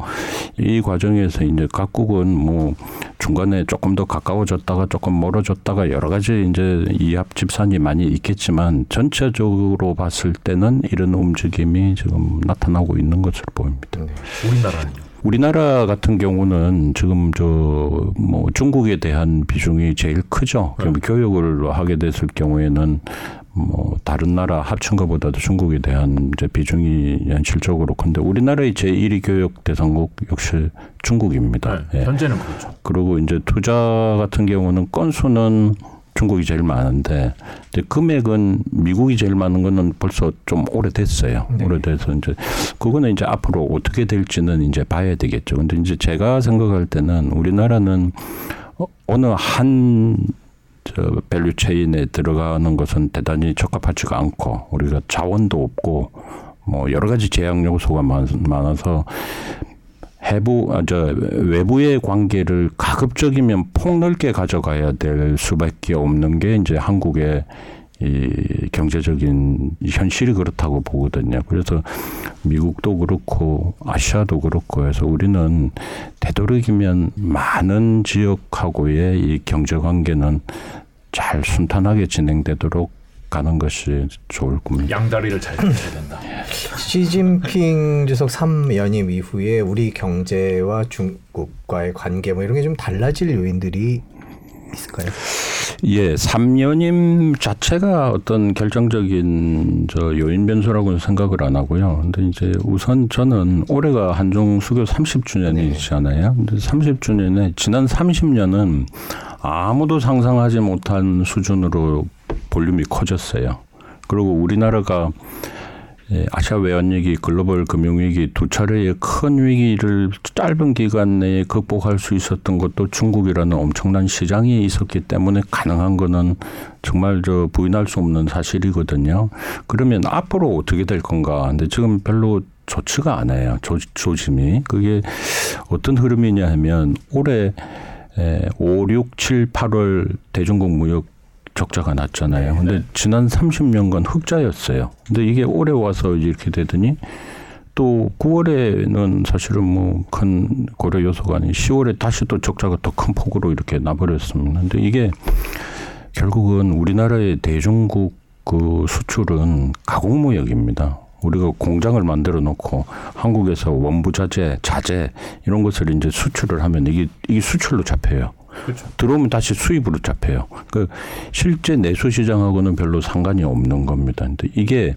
이 과정에서 이제 각국은 뭐 중간에 조금 더 가까워졌다가 조금 멀어졌다가 여러 가지 이제 이합집산이 많이 있겠지만 전체적으로 봤을 때는 이런 움직임이 지금 나타나고 있는 것으로 보입니다. 네. 우리나라는요? 우리나라 같은 경우는 지금 저 뭐 중국에 대한 비중이 제일 크죠. 네. 교역을 하게 됐을 경우에는 뭐 다른 나라 합친 것보다도 중국에 대한 이제 비중이 현실적으로 큰데 우리나라의 제일 위 교역 대상국 역시 중국입니다. 네, 현재는 예. 그렇죠. 그리고 이제 투자 같은 경우는 건수는 중국이 제일 많은데 이제 금액은 미국이 제일 많은 거는 벌써 좀 오래됐어요. 네. 오래돼서 이제 그거는 이제 앞으로 어떻게 될지는 이제 봐야 되겠죠. 근데 이제 제가 생각할 때는 우리나라는 어느 한 저 밸류 체인에 들어가는 것은 대단히 적합하지가 않고 우리가 자원도 없고 뭐 여러 가지 제약 요소가 많아서 해부 아 저 외부의 관계를 가급적이면 폭넓게 가져가야 될 수밖에 없는 게 이제 한국의 이 경제적인 현실이 그렇다고 보거든요. 그래서 미국도 그렇고 아시아도 그렇고 해서 우리는 되도록이면 많은 지역하고의 이 경제관계는 잘 순탄하게 진행되도록 가는 것이 좋을 겁니다. 양다리를 잘 잡아야 된다. 시진핑 주석 삼 연임 이후에 우리 경제와 중국과의 관계 뭐 이런 게 좀 달라질 요인들이 있을까요? 예, 삼 연임 자체가 어떤 결정적인 저 요인 변수라고는 생각을 안 하고요. 근데 이제 우선 저는 올해가 한중 수교 삼십 주년이잖아요. 근데 삼십 주년에 지난 삼십 년은 아무도 상상하지 못한 수준으로 볼륨이 커졌어요. 그리고 우리나라가 아시아 외환위기, 글로벌 금융위기 두 차례의 큰 위기를 짧은 기간 내에 극복할 수 있었던 것도 중국이라는 엄청난 시장이 있었기 때문에 가능한 거는 정말 저 부인할 수 없는 사실이거든요. 그러면 앞으로 어떻게 될 건가? 근데 지금 별로 좋지가 않아요. 조, 조짐이. 그게 어떤 흐름이냐 하면 올해 오, 육, 칠, 팔월 대중국 무역 적자가 났잖아요. 근데 네. 지난 삼십 년간 흑자였어요. 근데 이게 올해 와서 이렇게 되더니 또 구월에는 사실은 뭐 큰 고려 요소가 아닌 시월에 다시 또 적자가 더 큰 폭으로 이렇게 나버렸습니다. 근데 이게 결국은 우리나라의 대중국 그 수출은 가공무역입니다. 우리가 공장을 만들어 놓고 한국에서 원부자재, 자재 이런 것을 이제 수출을 하면 이게, 이게 수출로 잡혀요. 그렇죠. 들어오면 다시 수입으로 잡혀요. 그러니까 실제 내수 시장하고는 별로 상관이 없는 겁니다. 근데 이게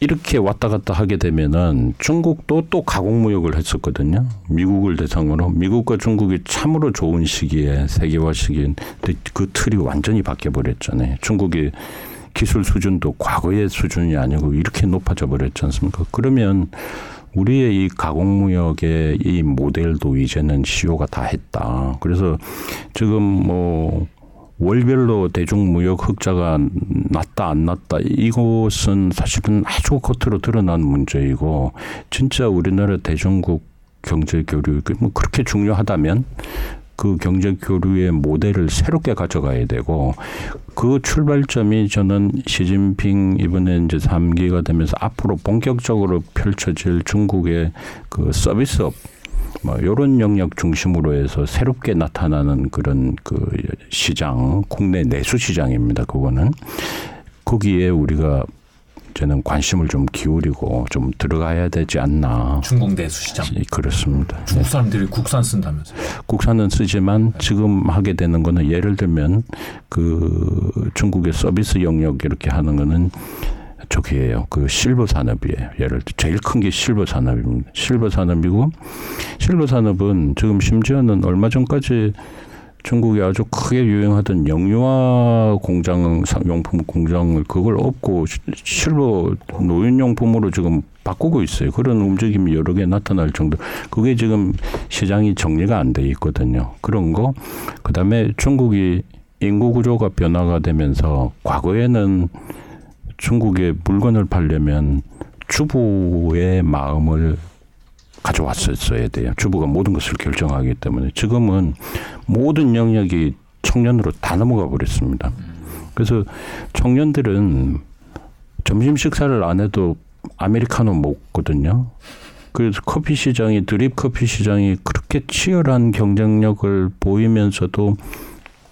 이렇게 왔다 갔다 하게 되면은 중국도 또 가공무역을 했었거든요. 미국을 대상으로. 미국과 중국이 참으로 좋은 시기에 세계화 시기인데 그 틀이 완전히 바뀌어버렸잖아요. 중국이 기술 수준도 과거의 수준이 아니고 이렇게 높아져 버렸지 않습니까? 그러면 우리의 이 가공무역의 이 모델도 이제는 시효가 다 했다. 그래서 지금 뭐 월별로 대중무역 흑자가 났다 안 났다 이것은 사실은 아주 겉으로 드러난 문제이고 진짜 우리나라 대중국 경제교류 뭐 그렇게 중요하다면 그 경제교류의 모델을 새롭게 가져가야 되고 그 출발점이 저는 시진핑 이번에 이제 삼 기가 되면서 앞으로 본격적으로 펼쳐질 중국의 그 서비스업 뭐 이런 영역 중심으로 해서 새롭게 나타나는 그런 그 시장, 국내 내수 시장입니다. 그거는 거기에 우리가 저는 관심을 좀 기울이고 좀 들어가야 되지 않나. 중국 내수 시장. 그렇습니다. 중국 사람들이 네. 국산 쓴다면서요. 국산은 쓰지만 네. 지금 하게 되는 거는 예를 들면 그 중국의 서비스 영역 이렇게 하는 거는 저기예요. 그 실버 산업이에요. 예를 들어 제일 큰 게 실버 산업입니다. 실버 산업이고 실버 산업은 지금 심지어는 얼마 전까지 중국이 아주 크게 유행하던 영유아 공장, 용품 공장을 그걸 엎고 실버 노인용품으로 지금 바꾸고 있어요. 그런 움직임이 여러 개 나타날 정도. 그게 지금 시장이 정리가 안 돼 있거든요. 그런 거. 그다음에 중국이 인구 구조가 변화가 되면서 과거에는 중국에 물건을 팔려면 주부의 마음을 가져왔었어야 돼요. 주부가 모든 것을 결정하기 때문에 지금은 모든 영역이 청년으로 다 넘어가 버렸습니다. 그래서 청년들은 점심 식사를 안 해도 아메리카노 먹거든요. 그래서 커피 시장이 드립 커피 시장이 그렇게 치열한 경쟁력을 보이면서도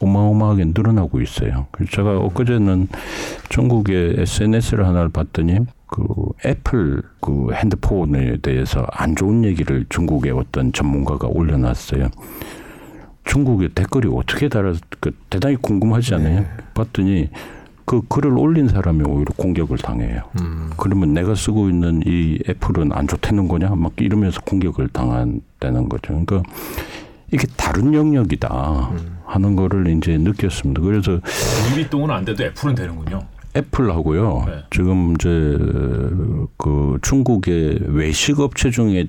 어마어마하게 늘어나고 있어요. 그래서 제가 엊그제는 중국의 에스엔에스를 하나를 봤더니 그 애플 그 핸드폰에 대해서 안 좋은 얘기를 중국의 어떤 전문가가 올려놨어요. 중국의 댓글이 어떻게 달아서 대단히 궁금하지 않아요? 네. 봤더니 그 글을 올린 사람이 오히려 공격을 당해요. 음. 그러면 내가 쓰고 있는 이 애플은 안 좋다는 거냐? 막 이러면서 공격을 당한다는 거죠. 그러니까 이게 다른 영역이다 음. 하는 거를 이제 느꼈습니다. 그래서 이미똥은 안 돼도 애플은 되는군요. 애플하고요. 네. 지금 이제 그 중국의 외식 업체 중에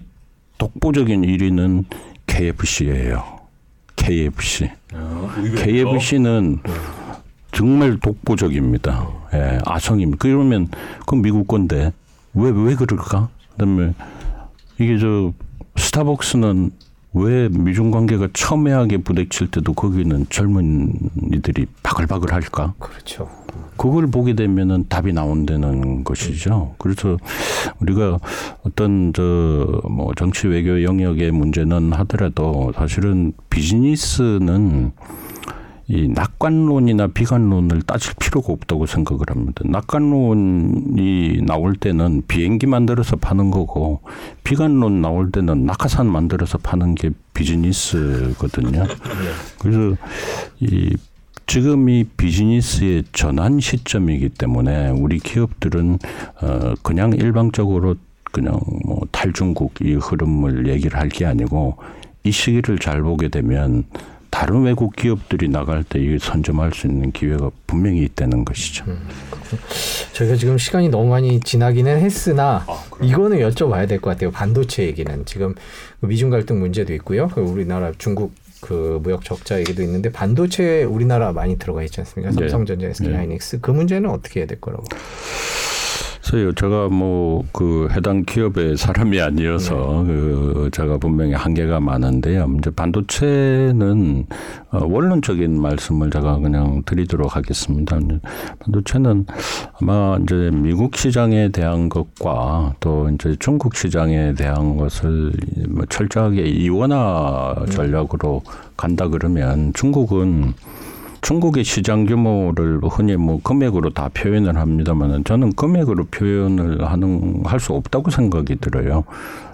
독보적인 일 위는 케이에프씨예요. 케이에프씨. 아, 케이에프씨는 네. 정말 독보적입니다. 네. 예, 아성입니다. 그러면 그건 미국 건데 왜 왜 그럴까? 그다음에 이게 저 스타벅스는 왜 미중 관계가 첨예하게 부딪힐 때도 거기는 젊은이들이 바글바글 할까? 그렇죠. 그걸 보게 되면은 답이 나온다는 것이죠. 그래서 우리가 어떤 저 뭐 정치 외교 영역의 문제는 하더라도 사실은 비즈니스는 이 낙관론이나 비관론을 따질 필요가 없다고 생각을 합니다. 낙관론이 나올 때는 비행기 만들어서 파는 거고 비관론 나올 때는 낙하산 만들어서 파는 게 비즈니스거든요. 그래서 이 지금 이 비즈니스의 전환 시점이기 때문에 우리 기업들은 어 그냥 일방적으로 그냥 뭐 탈중국 이 흐름을 얘기를 할 게 아니고 이 시기를 잘 보게 되면 다른 외국 기업들이 나갈 때 이게 선점할 수 있는 기회가 분명히 있다는 것이죠. 음, 저희가 지금 시간이 너무 많이 지나기는 했으나 아, 이거는 여쭤봐야 될 것 같아요. 반도체 얘기는 지금 미중 갈등 문제도 있고요. 우리나라 중국 그 무역 적자 얘기도 있는데 반도체에 우리나라 많이 들어가 있지 않습니까? 삼성전자, 에스케이하이닉스 네. 그 문제는 어떻게 해야 될 거라고? 글쎄요, 제가 뭐 그 해당 기업의 사람이 아니어서 네. 그 제가 분명히 한계가 많은데요. 이제 반도체는 원론적인 말씀을 제가 그냥 드리도록 하겠습니다. 반도체는 아마 이제 미국 시장에 대한 것과 또 이제 중국 시장에 대한 것을 철저하게 이원화 전략으로 간다 그러면 중국은 중국의 시장 규모를 흔히 뭐 금액으로 다 표현을 합니다만 저는 금액으로 표현을 하는 할 수 없다고 생각이 들어요.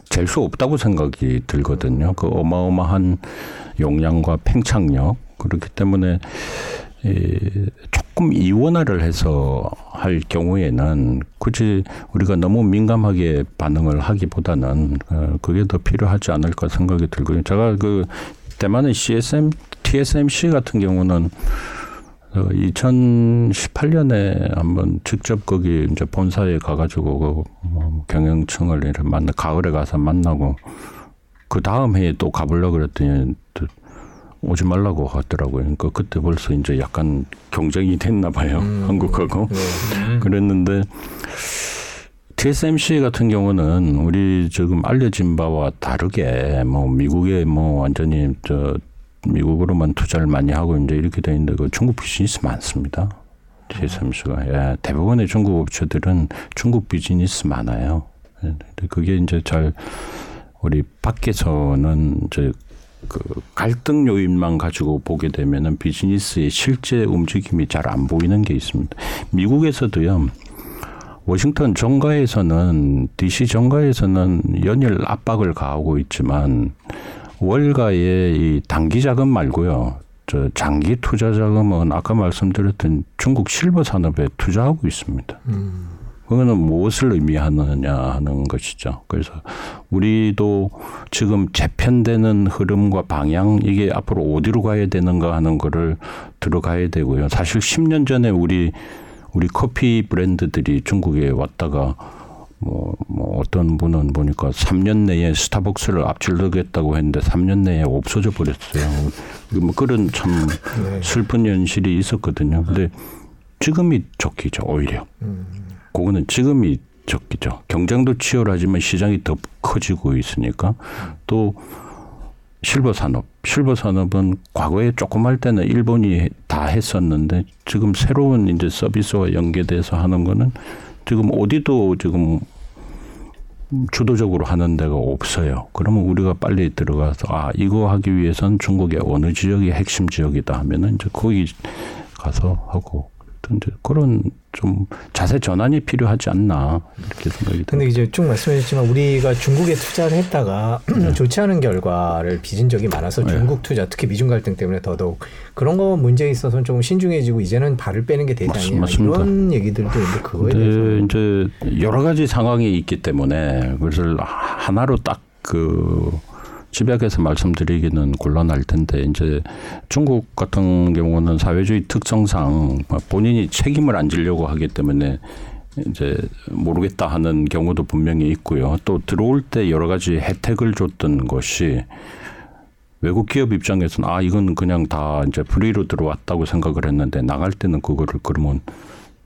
잴 수 없다고 생각이 들거든요. 그 어마어마한 용량과 팽창력. 그렇기 때문에 이 조금 이원화를 해서 할 경우에는 굳이 우리가 너무 민감하게 반응을 하기보다는 그게 더 필요하지 않을까 생각이 들고요. 제가 그 대만의 씨에스엠 티에스엠씨 같은 경우는 이천십팔 년에 한번 직접 거기 이제 본사에 가가지고 그 경영층을 이렇게 만나 가을에 가서 만나고 그 다음 해에 또 가보려고 그랬더니 오지 말라고 하더라고요. 그러니까 그때 벌써 이제 약간 경쟁이 됐나 봐요. 음, 한국하고. 네. 그랬는데 티에스엠씨 같은 경우는 우리 지금 알려진 바와 다르게 뭐 미국에 뭐 완전히 저 미국으로만 투자를 많이 하고 이제 이렇게 돼 있는데 그 중국 비즈니스 많습니다. 티에스엠씨가 예, 대부분의 중국 업체들은 중국 비즈니스 많아요. 그게 이제 잘 우리 밖에서는 이제 그 갈등 요인만 가지고 보게 되면은 비즈니스의 실제 움직임이 잘 안 보이는 게 있습니다. 미국에서도요. 워싱턴 정가에서는 디씨 정가에서는 연일 압박을 가하고 있지만 월가의 이 단기 자금 말고요. 저 장기 투자 자금은 아까 말씀드렸던 중국 실버 산업에 투자하고 있습니다. 음. 그거는 무엇을 의미하느냐 하는 것이죠. 그래서 우리도 지금 재편되는 흐름과 방향 이게 앞으로 어디로 가야 되는가 하는 거를 들어가야 되고요. 사실 십 년 전에 우리 우리 커피 브랜드들이 중국에 왔다가 뭐, 뭐 어떤 분은 보니까 삼 년 내에 스타벅스를 앞질러겠다고 했는데 삼 년 내에 없어져 버렸어요. 뭐 그런 참 슬픈 현실이 있었거든요. 근데 지금이 적기죠, 오히려. 그거는 지금이 적기죠. 경쟁도 치열하지만 시장이 더 커지고 있으니까. 또 실버 산업. 실버 산업은 과거에 조금 할 때는 일본이 다 했었는데 지금 새로운 이제 서비스와 연계돼서 하는 거는 지금 어디도 지금 주도적으로 하는 데가 없어요. 그러면 우리가 빨리 들어가서 아 이거 하기 위해선 중국의 어느 지역이 핵심 지역이다 하면은 이제 거기 가서 하고 이제 그런 좀 자세 전환이 필요하지 않나 이렇게 생각이. 근데 이제 쭉 말씀하셨지만 우리가 중국에 투자를 했다가 네. 좋지 않은 결과를 빚은 적이 많아서 네. 중국 투자 특히 미중 갈등 때문에 더더욱 그런 거 문제에 있어서는 조금 신중해지고 이제는 발을 빼는 게 대단히 이런 얘기들도 있는데 그거에 대해서 이제 여러 가지 상황이 있기 때문에 그것을 하나로 딱 그 집약해서 말씀드리기는 곤란할 텐데 이제 중국 같은 경우는 사회주의 특성상 본인이 책임을 안 지려고 하기 때문에 이제 모르겠다 하는 경우도 분명히 있고요. 또 들어올 때 여러 가지 혜택을 줬던 것이 외국 기업 입장에서는 아 이건 그냥 다 이제 프리로 들어왔다고 생각을 했는데 나갈 때는 그거를 그러면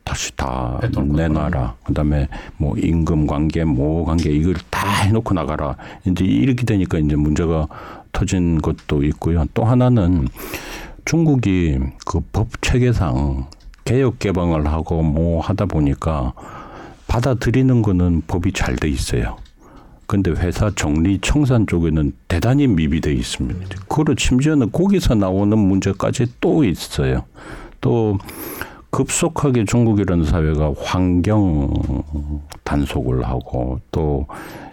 다시 다 내놔라. 그다음에 뭐 임금 관계, 뭐 관계 이걸 다 해놓고 나가라. 이제 이렇게 되니까 이제 문제가 터진 것도 있고요. 또 하나는 중국이 그 법 체계상 개혁 개방을 하고 뭐 하다 보니까 받아들이는 거는 법이 잘 돼 있어요. 근데 회사 정리 청산 쪽에는 대단히 미비돼 있습니다. 그리고 심지어는 거기서 나오는 문제까지 또 있어요. 또 급속하게 중국이라는 사회가 환경 단속을 하고 또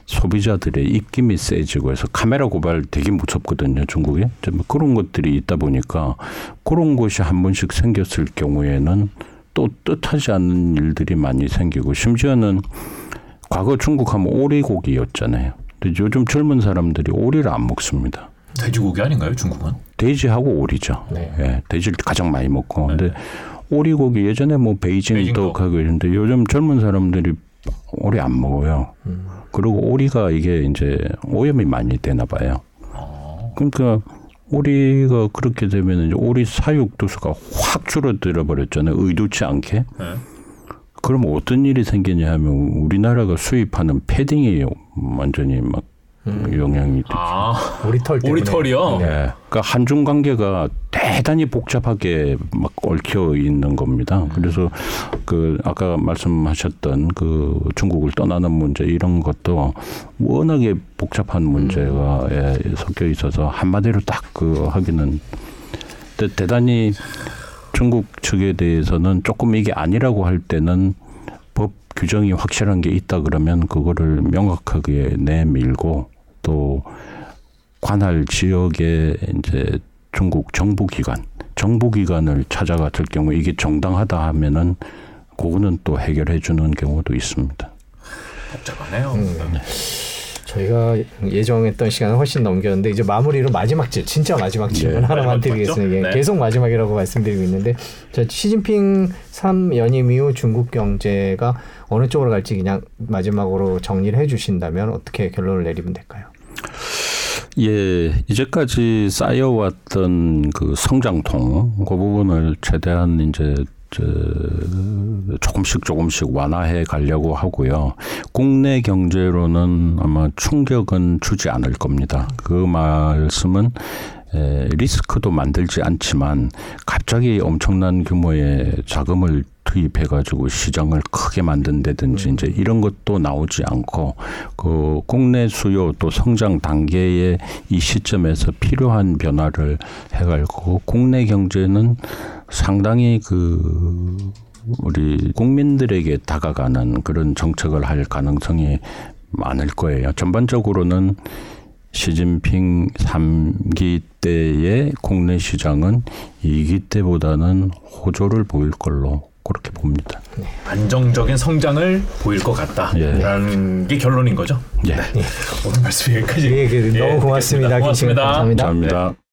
소비자들의 입김이 세지고 해서 카메라 고발 되게 무섭거든요. 중국에. 그런 것들이 있다 보니까 그런 것이 한 번씩 생겼을 경우에는 또 뜻하지 않은 일들이 많이 생기고 심지어는 과거 중국하면 오리고기였잖아요. 근데 요즘 젊은 사람들이 오리를 안 먹습니다. 돼지고기 아닌가요? 중국은? 돼지하고 오리죠. 네. 예, 돼지를 가장 많이 먹고. 네. 근데 오리고기 예전에 뭐 베이징 떡하고 이런데 요즘 젊은 사람들이 오리 안 먹어요. 음. 그리고 오리가 이게 이제 오염이 많이 되나 봐요. 아. 그러니까 오리가 그렇게 되면 이제 오리 사육 도수가 확 줄어들어 버렸잖아요. 의도치 않게. 네. 그럼 어떤 일이 생기냐 하면 우리나라가 수입하는 패딩이 완전히 막 음. 영향이 되죠. 아, 오리털 때문에. 오리털이요? 네. 그러니까 한중 관계가 대단히 복잡하게 막 얽혀 있는 겁니다. 그래서 그 아까 말씀하셨던 그 중국을 떠나는 문제 이런 것도 워낙에 복잡한 문제가 음. 예, 섞여 있어서 한마디로 딱 그 하기는 대단히 중국 측에 대해서는 조금 이게 아니라고 할 때는 법 규정이 확실한 게 있다 그러면 그거를 명확하게 내밀고 또 관할 지역의 이제 중국 정보기관, 정보기관을 찾아갔을 경우 이게 정당하다 하면은 그거는 또 해결해주는 경우도 있습니다. 복잡하네요. 음. 저희가 예정했던 시간을 훨씬 넘겼는데 이제 마무리로 마지막 질, 진짜 마지막 질문 네, 하나만 드리겠습니다. 네. 계속 마지막이라고 말씀드리고 있는데 시진핑 삼 연임 이후 중국 경제가 어느 쪽으로 갈지 그냥 마지막으로 정리를 해 주신다면 어떻게 결론을 내리면 될까요? 예, 이제까지 쌓여왔던 그 성장통 그 부분을 최대한 이제 조금씩 조금씩 완화해 가려고 하고요. 국내 경제로는 아마 충격은 주지 않을 겁니다. 그 말씀은 리스크도 만들지 않지만 갑자기 엄청난 규모의 자금을 투입해가지고 시장을 크게 만든다든지 음. 이제 이런 것도 나오지 않고 그 국내 수요 또 성장 단계의 이 시점에서 필요한 변화를 해갈 거고 국내 경제는 상당히 그 우리 국민들에게 다가가는 그런 정책을 할 가능성이 많을 거예요. 전반적으로는 시진핑 삼 기 때의 국내 시장은 이 기 때보다는 호조를 보일 걸로 그렇게 봅니다. 네. 안정적인 성장을 보일 것 같다라는 예. 게 결론인 거죠? 예. 네. 오늘 말씀 여기까지. 예, 너무 예, 고맙습니다. 고맙습니다. 고맙습니다. 감사합니다. 감사합니다.